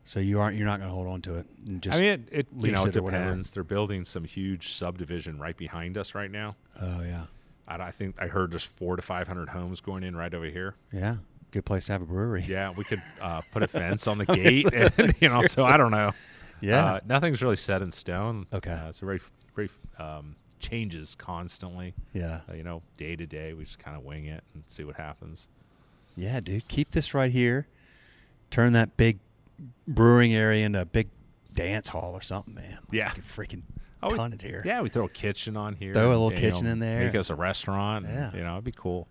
So you're not going to hold on to it. Just I mean, it you know, it depends. They're building some huge subdivision right behind us right now. Oh yeah. I think I heard there's 400 to 500 homes going in right over here. Yeah, good place to have a brewery. Yeah, we could put a fence on the gate, and, you know. Seriously. So I don't know. Yeah, nothing's really set in stone. Okay, it's a very changes constantly. Yeah, you know, day to day, we just kind of wing it and see what happens. Yeah, dude, keep this right here. Turn that big brewing area into a big dance hall or something, man. Yeah. Freaking ton it here. Yeah, we throw a kitchen on here. Throw a little kitchen in there. Make us a restaurant. Yeah. And, you know, it'd be cool.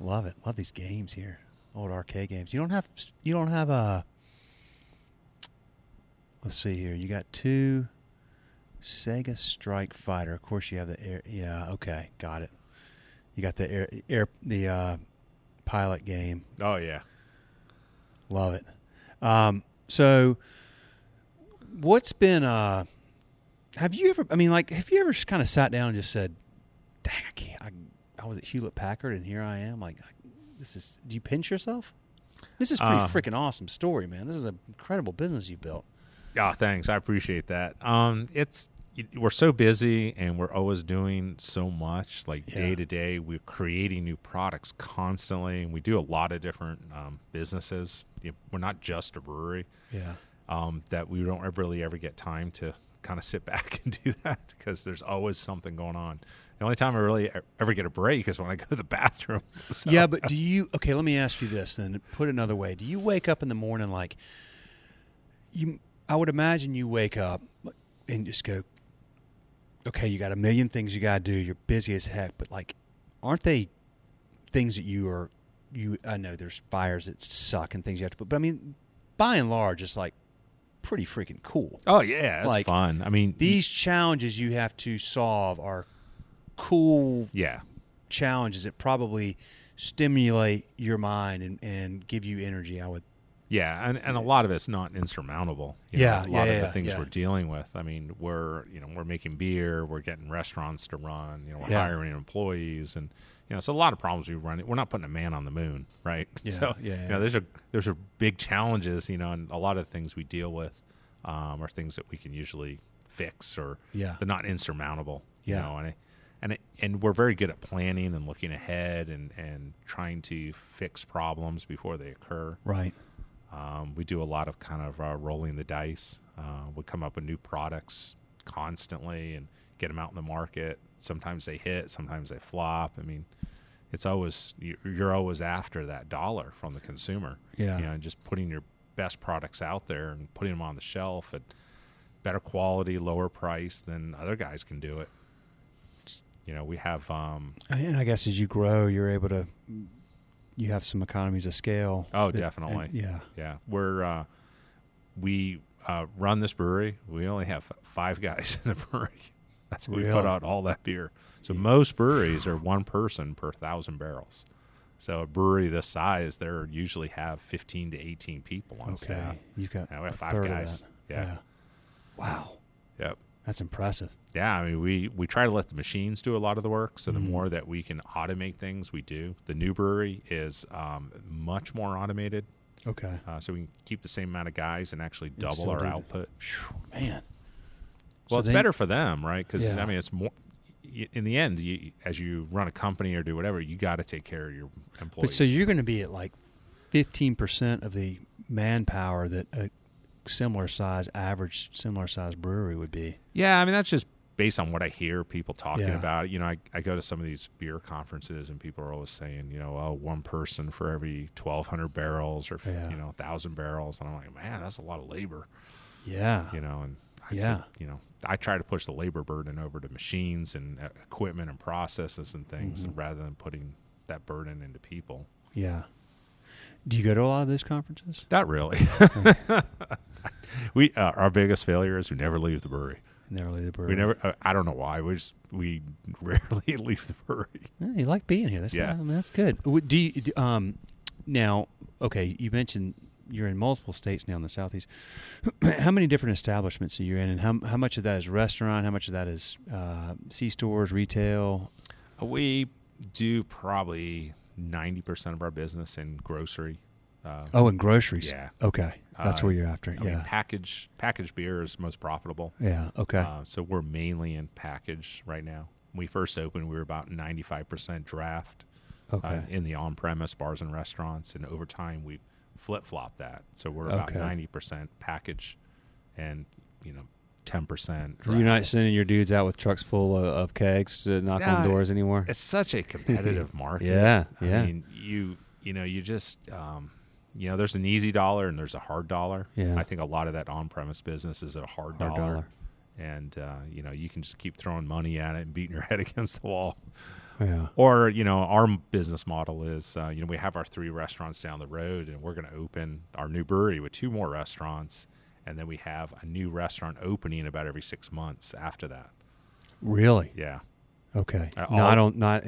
Love it. Love these games here. Old arcade games. You don't have a... Let's see here. You got 2 Sega Strike Fighter. Of course you have the air... Yeah, okay. Got it. You got the air pilot game. Oh, yeah. Love it. So what's been, have you ever just kind of sat down and just said, dang, I was at Hewlett-Packard and here I am. Like, do you pinch yourself? This is pretty freaking awesome story, man. This is an incredible business you built. Yeah. Thanks. I appreciate that. We're so busy and we're always doing so much, like day to day. We're creating new products constantly, and we do a lot of different businesses. We're not just a brewery. Yeah. That we don't really ever get time to kind of sit back and do that, because there's always something going on. The only time I really ever get a break is when I go to the bathroom. So. Yeah, but okay, let me ask you this then. Put it another way. Do you wake up in the morning like I would imagine you wake up and just go, okay, you got a million things you got to do. You're busy as heck, but like, aren't they things that I know there's fires that suck and things you have to put, but I mean, by and large, it's like pretty freaking cool. Oh yeah. It's like, fun. I mean, these challenges you have to solve are cool. Yeah. Challenges that probably stimulate your mind and give you energy. I would. Yeah, and a lot of it's not insurmountable. A lot of the things we're dealing with. I mean, we're making beer, we're getting restaurants to run, you know, we're hiring employees, and you know, it's a lot of problems we run. We're not putting a man on the moon, right? Yeah, so you know, there's big challenges, you know, and a lot of the things we deal with are things that we can usually fix, or they're not insurmountable. You know, and we're very good at planning and looking ahead and trying to fix problems before they occur. Right. We do a lot of kind of rolling the dice. We come up with new products constantly and get them out in the market. Sometimes they hit, sometimes they flop. I mean, it's always you're always after that dollar from the consumer. Yeah, you know, and just putting your best products out there and putting them on the shelf at better quality, lower price than other guys can do it. You know, we have. And I guess as you grow, you're able to. You have some economies of scale. Oh, definitely. Yeah. We run this brewery. We only have 5 guys in the brewery. That's who we put out all that beer. So most breweries are 1 person per 1,000 barrels. So a brewery this size, they usually have 15 to 18 people on staff. Okay, you've got we have 5 guys. Yeah. Wow. Yep. That's impressive. Yeah, I mean, we try to let the machines do a lot of the work, so the more that we can automate things, we do. The new brewery is much more automated. Okay. So we can keep the same amount of guys and actually double our output. Man. Well, so it's better for them, right? Because, I mean, it's more... In the end, as you run a company or do whatever, you got to take care of your employees. But so you're going to be at like 15% of the manpower that a similar size brewery would be. Yeah, I mean, that's just based on what I hear people talking about. You know, I go to some of these beer conferences and people are always saying, you know, oh, one person for every 1,200 barrels or, 1,000 barrels. And I'm like, man, that's a lot of labor. Yeah. You know, and I said, you know, I try to push the labor burden over to machines and equipment and processes and things, and rather than putting that burden into people. Yeah. Do you go to a lot of those conferences? Not really. We our biggest failure is we never leave the brewery. Never leave the brewery. We never. I don't know why. We rarely leave the brewery. Yeah, you like being here. That's I mean, that's good. Do you now? Okay, you mentioned. You're in multiple states now in the Southeast. How many different establishments are you in, and how much of that is restaurant? How much of that is C-stores, retail? We do probably 90% of our business in grocery. In groceries? Yeah. Okay. That's where you're after. I mean, packaged beer is most profitable. Yeah, okay. So we're mainly in package right now. When we first opened, we were about 95% draft in the on-premise bars and restaurants, and over time we've flip-flop that. So we're about 90% package and, you know, 10%. You're not sending your dudes out with trucks full of kegs to knock on doors anymore? It's such a competitive market. I mean, you know, you just, you know, there's an easy dollar and there's a hard dollar. Yeah. I think a lot of that on-premise business is a hard dollar. And, you know, you can just keep throwing money at it and beating your head against the wall. Yeah. Or, you know, our business model is, you know, we have our 3 restaurants down the road, and we're going to open our new brewery with 2 more restaurants, and then we have a new restaurant opening about every 6 months after that. Really? Yeah. Okay. Not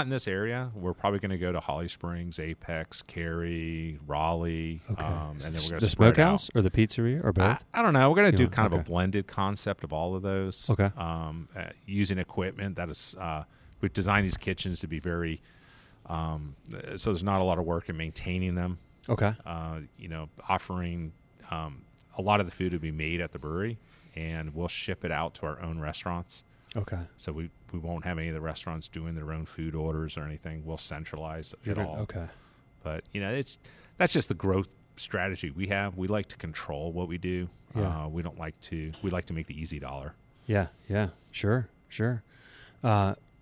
in this area. We're probably going to go to Holly Springs, Apex, Cary, Raleigh. Okay. And then we're going to the smokehouse or the pizzeria or both? I don't know. We're going to do kind of a blended concept of all of those. Okay. Using equipment that is, we've designed these kitchens to be very, so there's not a lot of work in maintaining them. Okay. You know, offering a lot of the food to be made at the brewery, and we'll ship it out to our own restaurants. Okay. So we won't have any of the restaurants doing their own food orders or anything. We'll centralize it all. Okay. But, you know, that's just the growth strategy we have. We like to control what we do. Yeah. We don't like to – we like to make the easy dollar. Yeah, yeah. Sure, sure.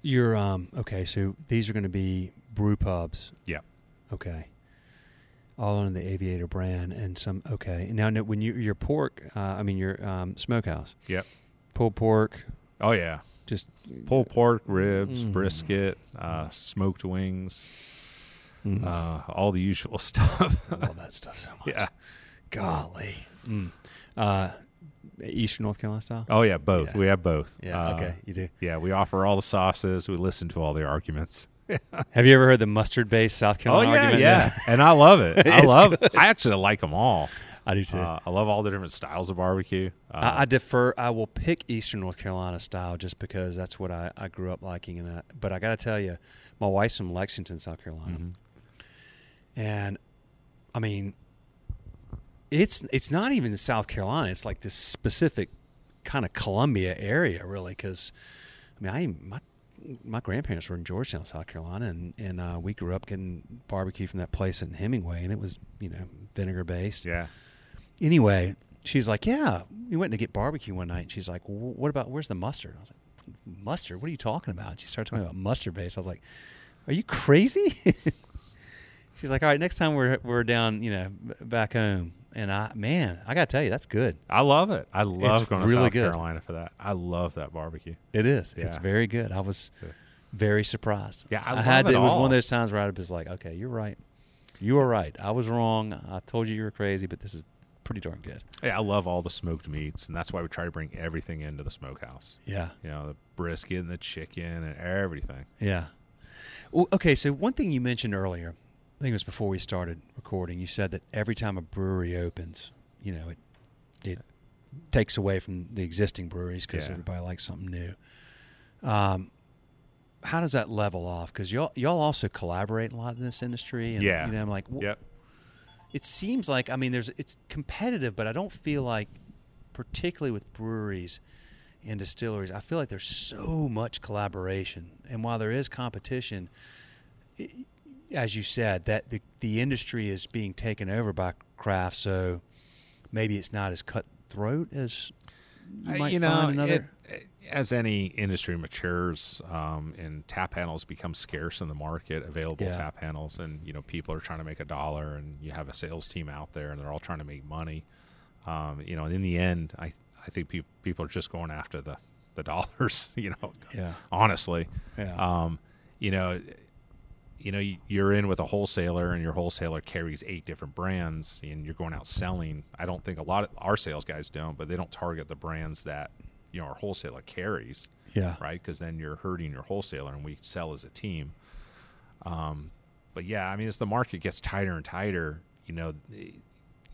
You're okay, so these are going to be brew pubs. Yeah. Okay. All under the Aviator brand and some – okay. Now, when your pork your smokehouse. Yep. Pulled pork – oh, yeah. Just pulled pork, ribs, brisket, smoked wings, all the usual stuff. I love that stuff so much. Yeah. Golly. Mm. Eastern North Carolina style? Oh, yeah, both. Yeah. We have both. Yeah, okay, you do. Yeah, we offer all the sauces. We listen to all the arguments. Have you ever heard the mustard-based South Carolina argument? Yeah. And I love it. I love it. I actually like them all. I do too. I love all the different styles of barbecue. I defer. I will pick Eastern North Carolina style just because that's what I grew up liking. And but I got to tell you, my wife's from Lexington, South Carolina, and I mean, it's not even South Carolina. It's like this specific kind of Columbia area, really. Because I mean, my grandparents were in Georgetown, South Carolina, and we grew up getting barbecue from that place in Hemingway, and it was, you know, vinegar based. Yeah. Anyway, she's like, yeah, we went to get barbecue one night. And she's like, what about, where's the mustard? I was like, mustard? What are you talking about? And she started talking about mustard base. I was like, are you crazy? She's like, all right, next time we're down, you know, back home. And I got to tell you, that's good. I love it. I love going to South Carolina for that. I love that barbecue. It is. Yeah. It's very good. I was very surprised. Yeah, I love it. It was one of those times where I was like, okay, you're right. You were right. I was wrong. I told you were crazy, but this is pretty darn good. Yeah, I love all the smoked meats, and that's why we try to bring everything into the smokehouse. Yeah. You know, the brisket and the chicken and everything. Yeah. Well, okay, so one thing you mentioned earlier, I think it was before we started recording, you said that every time a brewery opens, you know, it takes away from the existing breweries because everybody likes something new. How does that level off? Because y'all also collaborate a lot in this industry. And, you know, I'm like, it seems like, I mean, it's competitive, but I don't feel like, particularly with breweries and distilleries, I feel like there's so much collaboration. And while there is competition, as you said, that the industry is being taken over by craft, so maybe it's not as cutthroat as you might find another. As any industry matures, and tap handles become scarce in the market, available tap handles, and you know, people are trying to make a dollar, and you have a sales team out there, and they're all trying to make money. You know, and in the end, I think people are just going after the dollars. You know, honestly, you know, you're in with a wholesaler, and your wholesaler carries 8 different brands, and you're going out selling. I don't think a lot of our sales guys don't, but they don't target the brands that, you know, our wholesaler carries, right? Because then you're hurting your wholesaler, and we sell as a team. But yeah, I mean, as the market gets tighter and tighter, you know,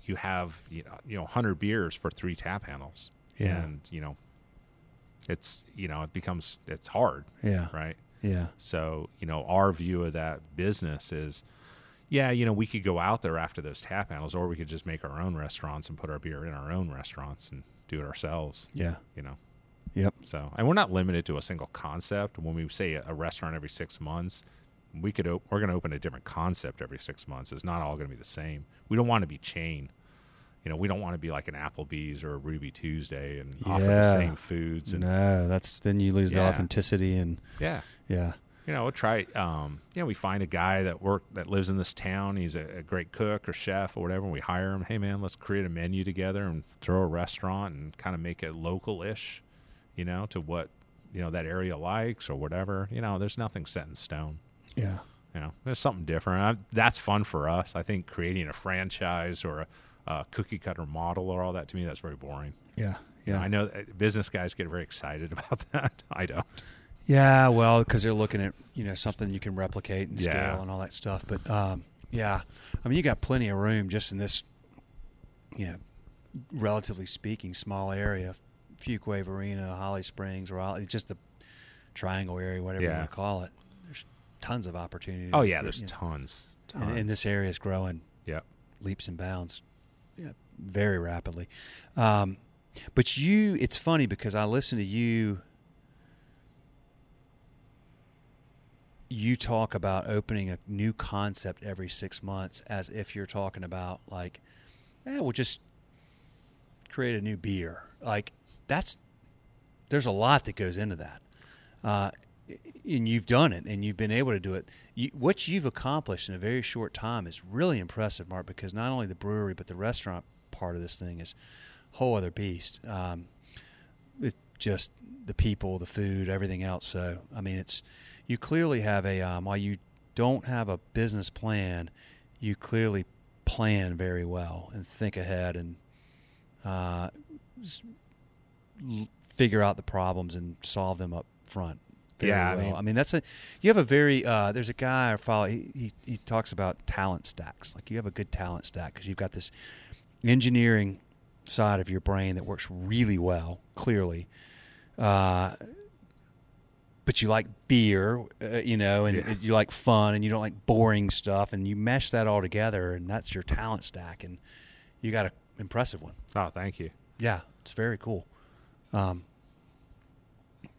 you have 100 beers for 3 tap handles, and you know, it's, you know, it's hard, right? Yeah. So you know, our view of that business is, you know, we could go out there after those tap handles, or we could just make our own restaurants and put our beer in our own restaurants and do it ourselves. Yeah. You know. Yep. So, and we're not limited to a single concept. When we say a restaurant every 6 months, we're going to open a different concept every 6 months. It's not all going to be the same. We don't want to be chain. You know, we don't want to be like an Applebee's or a Ruby Tuesday and offer the same foods. And no, then you lose the authenticity and you know, we'll try. You know, we find a guy that lives in this town. He's a great cook or chef or whatever. And we hire him. Hey, man, let's create a menu together and throw a restaurant and kind of make it local-ish, you know, to what, you know, that area likes or whatever. You know, there's nothing set in stone. Yeah. You know, there's something different. That's fun for us. I think creating a franchise or a cookie-cutter model or all that, to me, that's very boring. Yeah. You know, I know business guys get very excited about that. I don't. Yeah, well, because they're looking at, you know, something you can replicate and scale and all that stuff. But, yeah, I mean, you got plenty of room just in this, you know, relatively speaking, small area. Fuquay-Varina, Holly Springs, Raleigh, just the triangle area, whatever you want to call it. There's tons of opportunity. Oh, yeah, there's tons. And this area is growing leaps and bounds very rapidly. But it's funny because I listen to you. You talk about opening a new concept every 6 months as if you're talking about like, we'll just create a new beer. Like there's a lot that goes into that. And you've done it and you've been able to do it. What you've accomplished in a very short time is really impressive, Mark, because not only the brewery, but the restaurant part of this thing is a whole other beast. It's just the people, the food, everything else. So, I mean, you clearly have while you don't have a business plan, you clearly plan very well and think ahead and figure out the problems and solve them up front. Well. I mean, you have a very, there's a guy I follow, he talks about talent stacks. Like you have a good talent stack because you've got this engineering side of your brain that works really well, clearly. But you like beer, you know, and you like fun and you don't like boring stuff, and you mesh that all together, and that's your talent stack, and you got an impressive one. Oh, thank you. Yeah, it's very cool.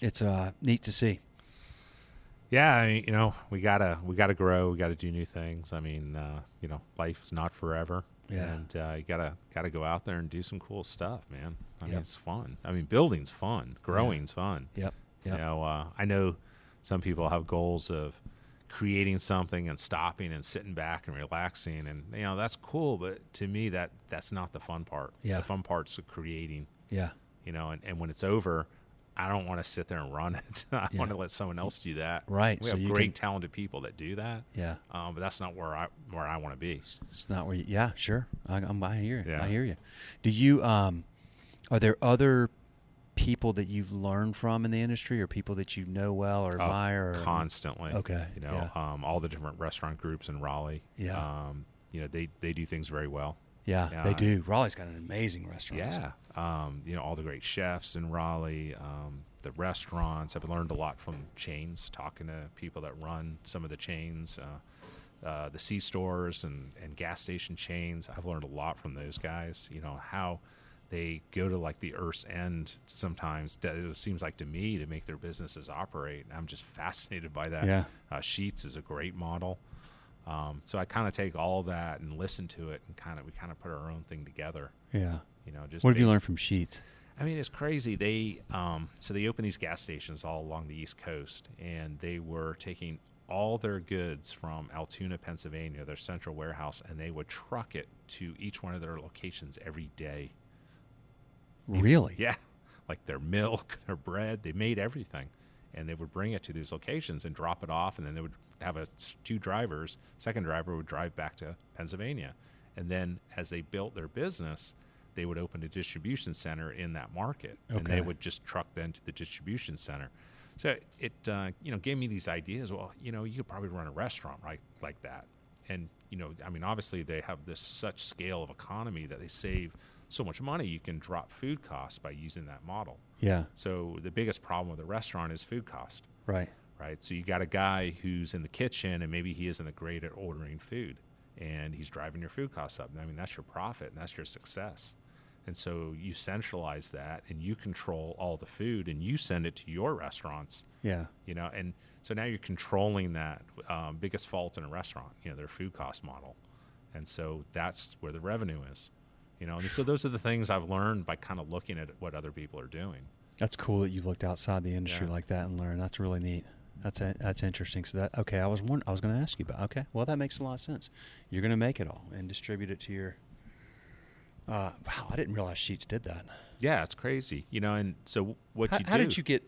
It's neat to see. Yeah, I mean, you know, we gotta grow, we gotta do new things. I mean, you know, life is not forever. Yeah. And you gotta go out there and do some cool stuff, man. I mean, it's fun. I mean, building's fun, growing's fun. Yep. You know, I know some people have goals of creating something and stopping and sitting back and relaxing, and you know, that's cool, but to me that's not the fun part. Yeah. The fun part's the creating. Yeah. You know, and when it's over, I don't want to sit there and run it. I want to let someone else do that. Right. We have great talented people that do that. Yeah. But that's not where I want to be. It's not where you, yeah, sure. I hear you. Yeah. I hear you. Do you are there other people that you've learned from in the industry, or people that you know well or admire? Constantly. Okay. You know, all the different restaurant groups in Raleigh. Yeah. You know, they do things very well. Yeah, they do. Raleigh's got an amazing restaurant. Yeah. You know, all the great chefs in Raleigh, the restaurants. I've learned a lot from chains, talking to people that run some of the chains, the C-stores and gas station chains. I've learned a lot from those guys, you know, how they go to, like, the earth's end sometimes, it seems like to me, to make their businesses operate. I'm just fascinated by that. Yeah. Sheetz is a great model. So I kind of take all that and listen to it, and we put our own thing together. Yeah. You know, just what have you learned from Sheetz? I mean, it's crazy. They so they opened these gas stations all along the East Coast, and they were taking all their goods from Altoona, Pennsylvania, their central warehouse, and they would truck it to each one of their locations every day. Really? Yeah. Like their milk, their bread, they made everything. And they would bring it to these locations and drop it off, and then they would have two drivers. Second driver would drive back to Pennsylvania. And then as they built their business, they would open a distribution center in that market. Okay. And they would just truck then to the distribution center. So it gave me these ideas. Well, you know, you could probably run a restaurant right like that. And, you know, I mean, obviously they have this such scale of economy that they save so much money. You can drop food costs by using that model. Yeah. So the biggest problem with a restaurant is food cost. Right. Right. So you got a guy who's in the kitchen, and maybe he isn't the great at ordering food, and he's driving your food costs up. I mean, that's your profit and that's your success. And so you centralize that, and you control all the food, and you send it to your restaurants. Yeah. You know, and so now you're controlling that biggest fault in a restaurant, you know, their food cost model. And so that's where the revenue is. You know, and so those are the things I've learned by kind of looking at what other people are doing. That's cool that you've looked outside the industry like that and learned. That's really neat. That's interesting. So that I was going to ask you about. Okay, well that makes a lot of sense. You're going to make it all and distribute it to your. Wow, I didn't realize Sheetz did that. Yeah, it's crazy. You know, and so what how did you get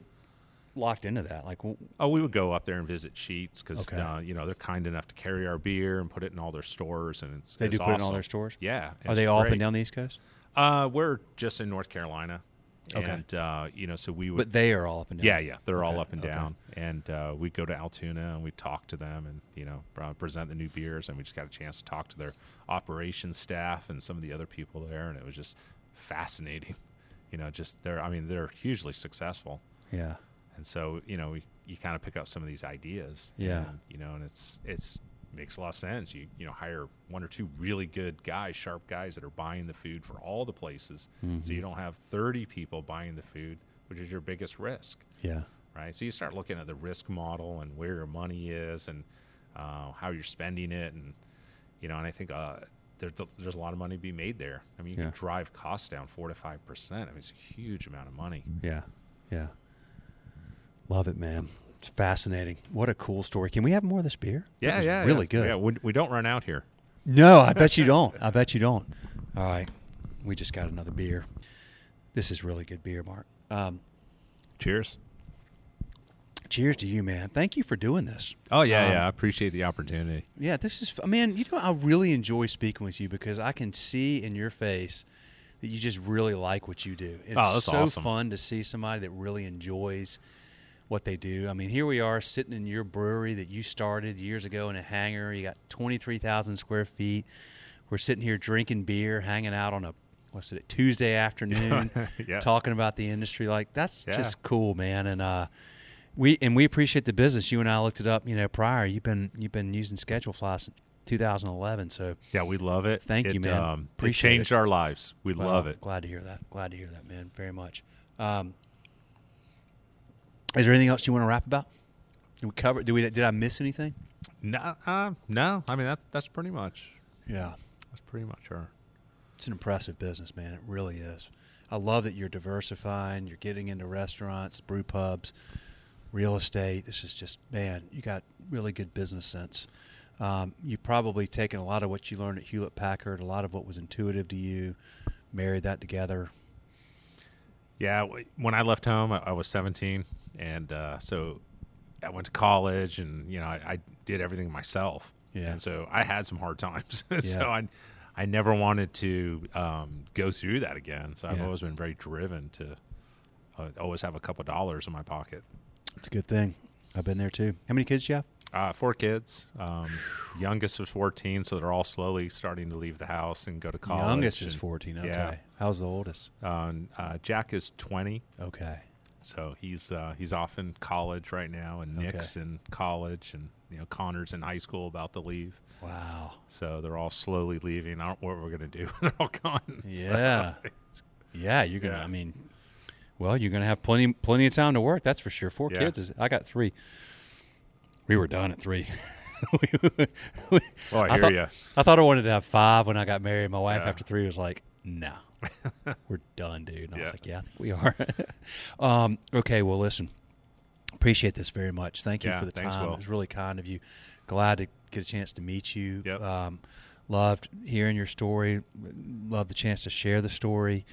locked into that? Like, we would go up there and visit Sheetz because you know, they're kind enough to carry our beer and put it in all their stores, and it's awesome. Put it in all their stores. Yeah, are they all up and down the East Coast? We're just in North Carolina, and you know, so we would. But they are all up and down. Yeah, they're all up and down, and we go to Altoona and we talk to them, and you know, present the new beers, and we just got a chance to talk to their operations staff and some of the other people there, and it was just fascinating. You know, just they're hugely successful. Yeah. And so, you know, you kind of pick up some of these ideas. Yeah. And, you know, and it's makes a lot of sense. You know, hire one or two really good guys, sharp guys that are buying the food for all the places. Mm-hmm. So you don't have 30 people buying the food, which is your biggest risk. Yeah. Right. So you start looking at the risk model and where your money is and how you're spending it. And, you know, and I think there's a lot of money to be made there. I mean, you can drive costs down 4 to 5%. I mean, it's a huge amount of money. Yeah. Yeah. Love it, man. It's fascinating. What a cool story. Can we have more of this beer? Yeah. Really good. Yeah, we don't run out here. No, I bet you don't. All right. We just got another beer. This is really good beer, Mark. Cheers. Cheers to you, man. Thank you for doing this. Oh, yeah, I appreciate the opportunity. Yeah, this is, man, you know, I really enjoy speaking with you because I can see in your face that you just really like what you do. It's awesome. Fun to see somebody that really enjoys what they do. I mean, here we are sitting in your brewery that you started years ago in a hangar. You got 23,000 square feet. We're sitting here drinking beer, hanging out on Tuesday afternoon, talking about the industry. Like, that's just cool, man. And we appreciate the business. You and I looked it up, you know, prior. You've been using Schedule Fly since 2011. So yeah, we love it. Thank you, man. Appreciate it. Changed our lives. We love it. Glad to hear that. Man. Very much. Is there anything else you want to wrap about? Did we cover? Did I miss anything? No, no. I mean that's pretty much. Yeah, that's pretty much her. It's an impressive business, man. It really is. I love that you're diversifying. You're getting into restaurants, brew pubs, real estate. This is just, man, you got really good business sense. You've probably taken a lot of what you learned at Hewlett-Packard, a lot of what was intuitive to you, married that together. Yeah, when I left home, I was 17. And so I went to college, and, you know, I did everything myself. Yeah. And so I had some hard times. So I never wanted to go through that again. So I've always been very driven to always have a couple dollars in my pocket. It's a good thing. I've been there, too. How many kids do you have? Four kids. Youngest was 14, so they're all slowly starting to leave the house and go to college. Youngest is 14, okay. Yeah. How's the oldest? Jack is 20. Okay. So he's off in college right now, and Nick's in college, and Connor's in high school, about to leave. Wow. So they're all slowly leaving. I don't know what we're going to do. They're all gone. Yeah. So you're going to, I mean, well, you're going to have plenty of time to work, that's for sure. Four kids is, I got three. We were done at three. I thought I wanted to have five when I got married. My wife, after three, was like, no, we're done, dude. And I was like, yeah, I think we are. Okay, well, listen, appreciate this very much. Thank you for the time. It was really kind of you. Glad to get a chance to meet you. Yep. Loved hearing your story. Loved the chance to share the story.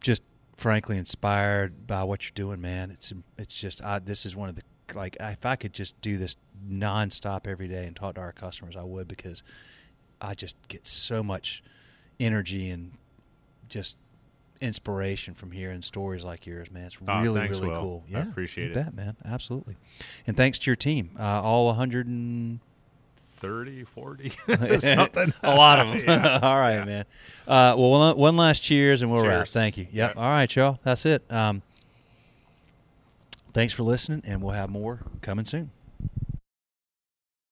Just frankly inspired by what you're doing, man. It's just, this is one of the, like, if I could just do this nonstop every day and talk to our customers, I would, because I just get so much energy and just inspiration from hearing stories like yours, man. It's really, really cool. Yeah, I appreciate it. You bet, man. Absolutely. And thanks to your team, all 130, 40, something. A lot of them. Yeah. All right, man. Well, one last cheers and we'll wrap. Thank you. Yep. All right, y'all. That's it. Thanks for listening, and we'll have more coming soon.